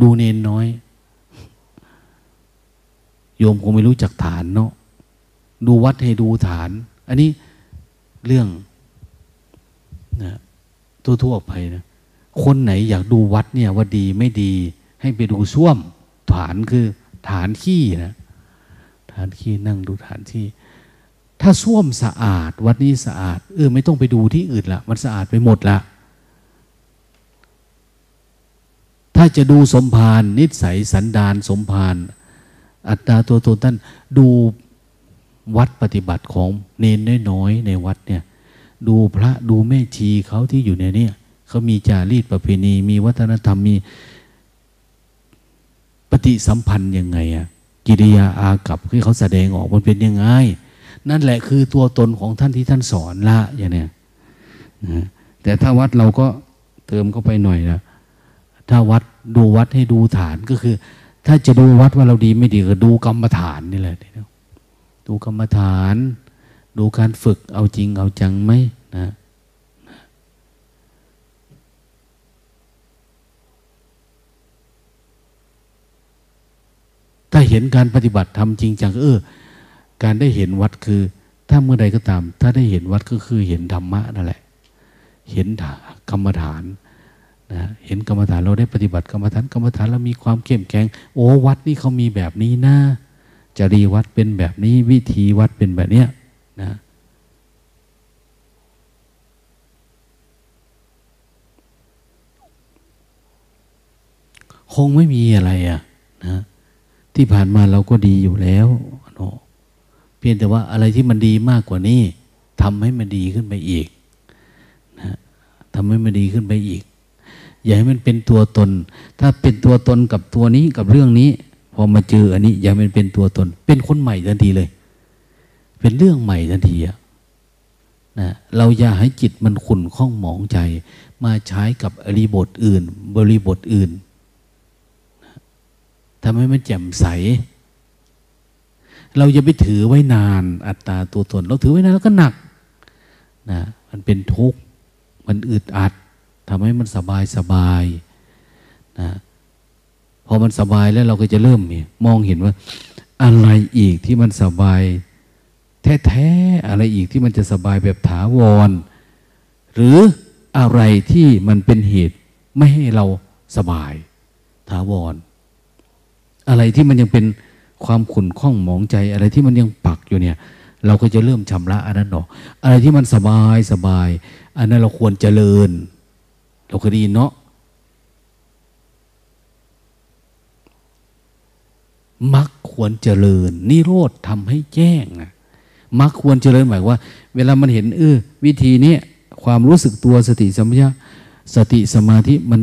ดูเนนน้อยโยมคงไม่รู้จักฐานเนาะดูวัดให้ดูฐานอันนี้เรื่องนะทั่วๆไปนะคนไหนอยากดูวัดเนี่ยว่าดีไม่ดีให้ไปดูส้วมฐานคือฐานขี้นะฐานขี้นั่งดูฐานที่ถ้าส้วมสะอาดวัดนี้สะอาดเออไม่ต้องไปดูที่อื่นละมันสะอาดไปหมดละถ้าจะดูสมภารนิสัยสันดานสมภารอัตตาตัวตนท่านดูวัดปฏิบัติของเนนน้อยๆในวัดเนี่ยดูพระดูแม่ชีเขาที่อยู่ในเนี่ยเขามีจารีตประเพณีมีวัฒนธรรมมีปฏิสัมพันธ์ยังไงอะกิริยาอากัปที่เขาแสดงออกมันเป็นยังไงนั่นแหละคือตัวตนของท่านที่ท่านสอนละอย่างเนี้ยนะแต่ถ้าวัดเราก็เติมเข้าไปหน่อยนะถ้าวัดดูวัดให้ดูฐานก็คือถ้าจะดูวัดว่าเราดีไม่ดีก็ดูกรรมฐานนี่แหละดูกรรมฐานดูการฝึกเอาจริงเอาจังไหมนะถ้าเห็นการปฏิบัติทำจริงจังเออการได้เห็นวัดคือถ้าเมื่อใดก็ตามถ้าได้เห็นวัดก็คือเห็นธรรมะนั่นแหละเห็นกรรมฐานนะเห็นกรรมฐานเราได้ปฏิบัติกรรมฐานกรรมฐานเรามีความเข้มแข็งโอ้วัดนี่เขามีแบบนี้นะจริยวัดเป็นแบบนี้วิธีวัดเป็นแบบเนี้ยนะคงไม่มีอะไรอ่ะนะที่ผ่านมาเราก็ดีอยู่แล้วเนาะเพียงแต่ว่าอะไรที่มันดีมากกว่านี้ทำให้มันดีขึ้นไปอีกนะทำให้มันดีขึ้นไปอีกอย่าให้มันเป็นตัวตนถ้าเป็นตัวตนกับตัวนี้กับเรื่องนี้พอมาเจออันนี้อย่าให้มันเป็นตัวตนเป็นคนใหม่ทันทีเลยเป็นเรื่องใหม่ทันทีอะนะเราอย่าให้จิตมันขุ่นข้องหมองใจมาใช้กับบริบทอื่นบริบทอื่นทำให้มันแจ่มใสเราอย่าไปถือไว้นานอัตตาตัวตนเราถือไว้นานแล้วก็หนักนะมันเป็นทุกข์มันอึดอัดทำให้มันสบายสบายนะพอมันสบายแล้วเราก็จะเริ่มมองเห็นว่าอะไรอีกที่มันสบายแท้ๆอะไรอีกที่มันจะสบายแบบถาวรหรืออะไรที่มันเป็นเหตุไม่ให้เราสบายถาวรอะไรที่มันยังเป็นความขุ่นข้องหมองใจอะไรที่มันยังปักอยู่เนี่ยเราก็จะเริ่มชำระอันนั้นออกอะไรที่มันสบายสบายอันนั้นเราควรเจริญเราก็ดีเนาะมรรคควรเจริญนิโรธทำให้แจ้งนะมรรคควรเจริญหมายว่าเวลามันเห็นเออวิธีนี้ความรู้สึกตัวสติสัมปชัญญะสติสมาธิมัน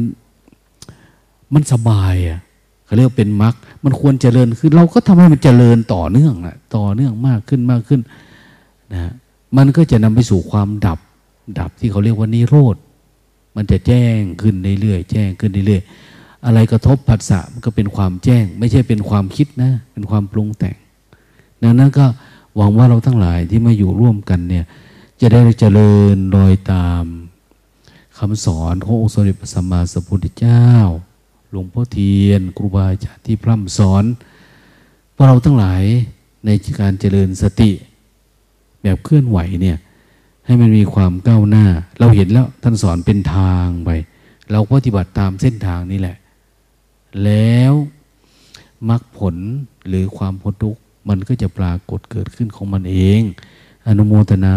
มันสบายอ่ะเขาเรียกเป็นมรรคมันควรเจริญคือเราก็ทำให้มันเจริญต่อเนื่องนะต่อเนื่องมากขึ้นมากขึ้นนะมันก็จะนำไปสู่ความดับดับที่เขาเรียกว่านิโรธมันจะแจ้งขึ้นเรื่อยๆแจ้งขึ้นเรื่อยๆอะไรกระทบผัสสะมันก็เป็นความแจ้งไม่ใช่เป็นความคิดนะเป็นความปรุงแต่งดังนั้นก็หวังว่าเราทั้งหลายที่มาอยู่ร่วมกันเนี่ยจะได้เจริญรอยตามคำสอนขององค์สมเด็จพระสัมมาสัมพุทธเจ้าหลวงพ่อเทียนครูบาอาจารย์ที่พร่ำสอนพวกเราทั้งหลายในการเจริญสติแบบเคลื่อนไหวเนี่ยให้มันมีความก้าวหน้าเราเห็นแล้วท่านสอนเป็นทางไป เราปฏิบัติตามเส้นทางนี้แหละแล้วมรรคผลหรือความพ้นทุกข์มันก็จะปรากฏเกิดขึ้นของมันเองอนุโมทนา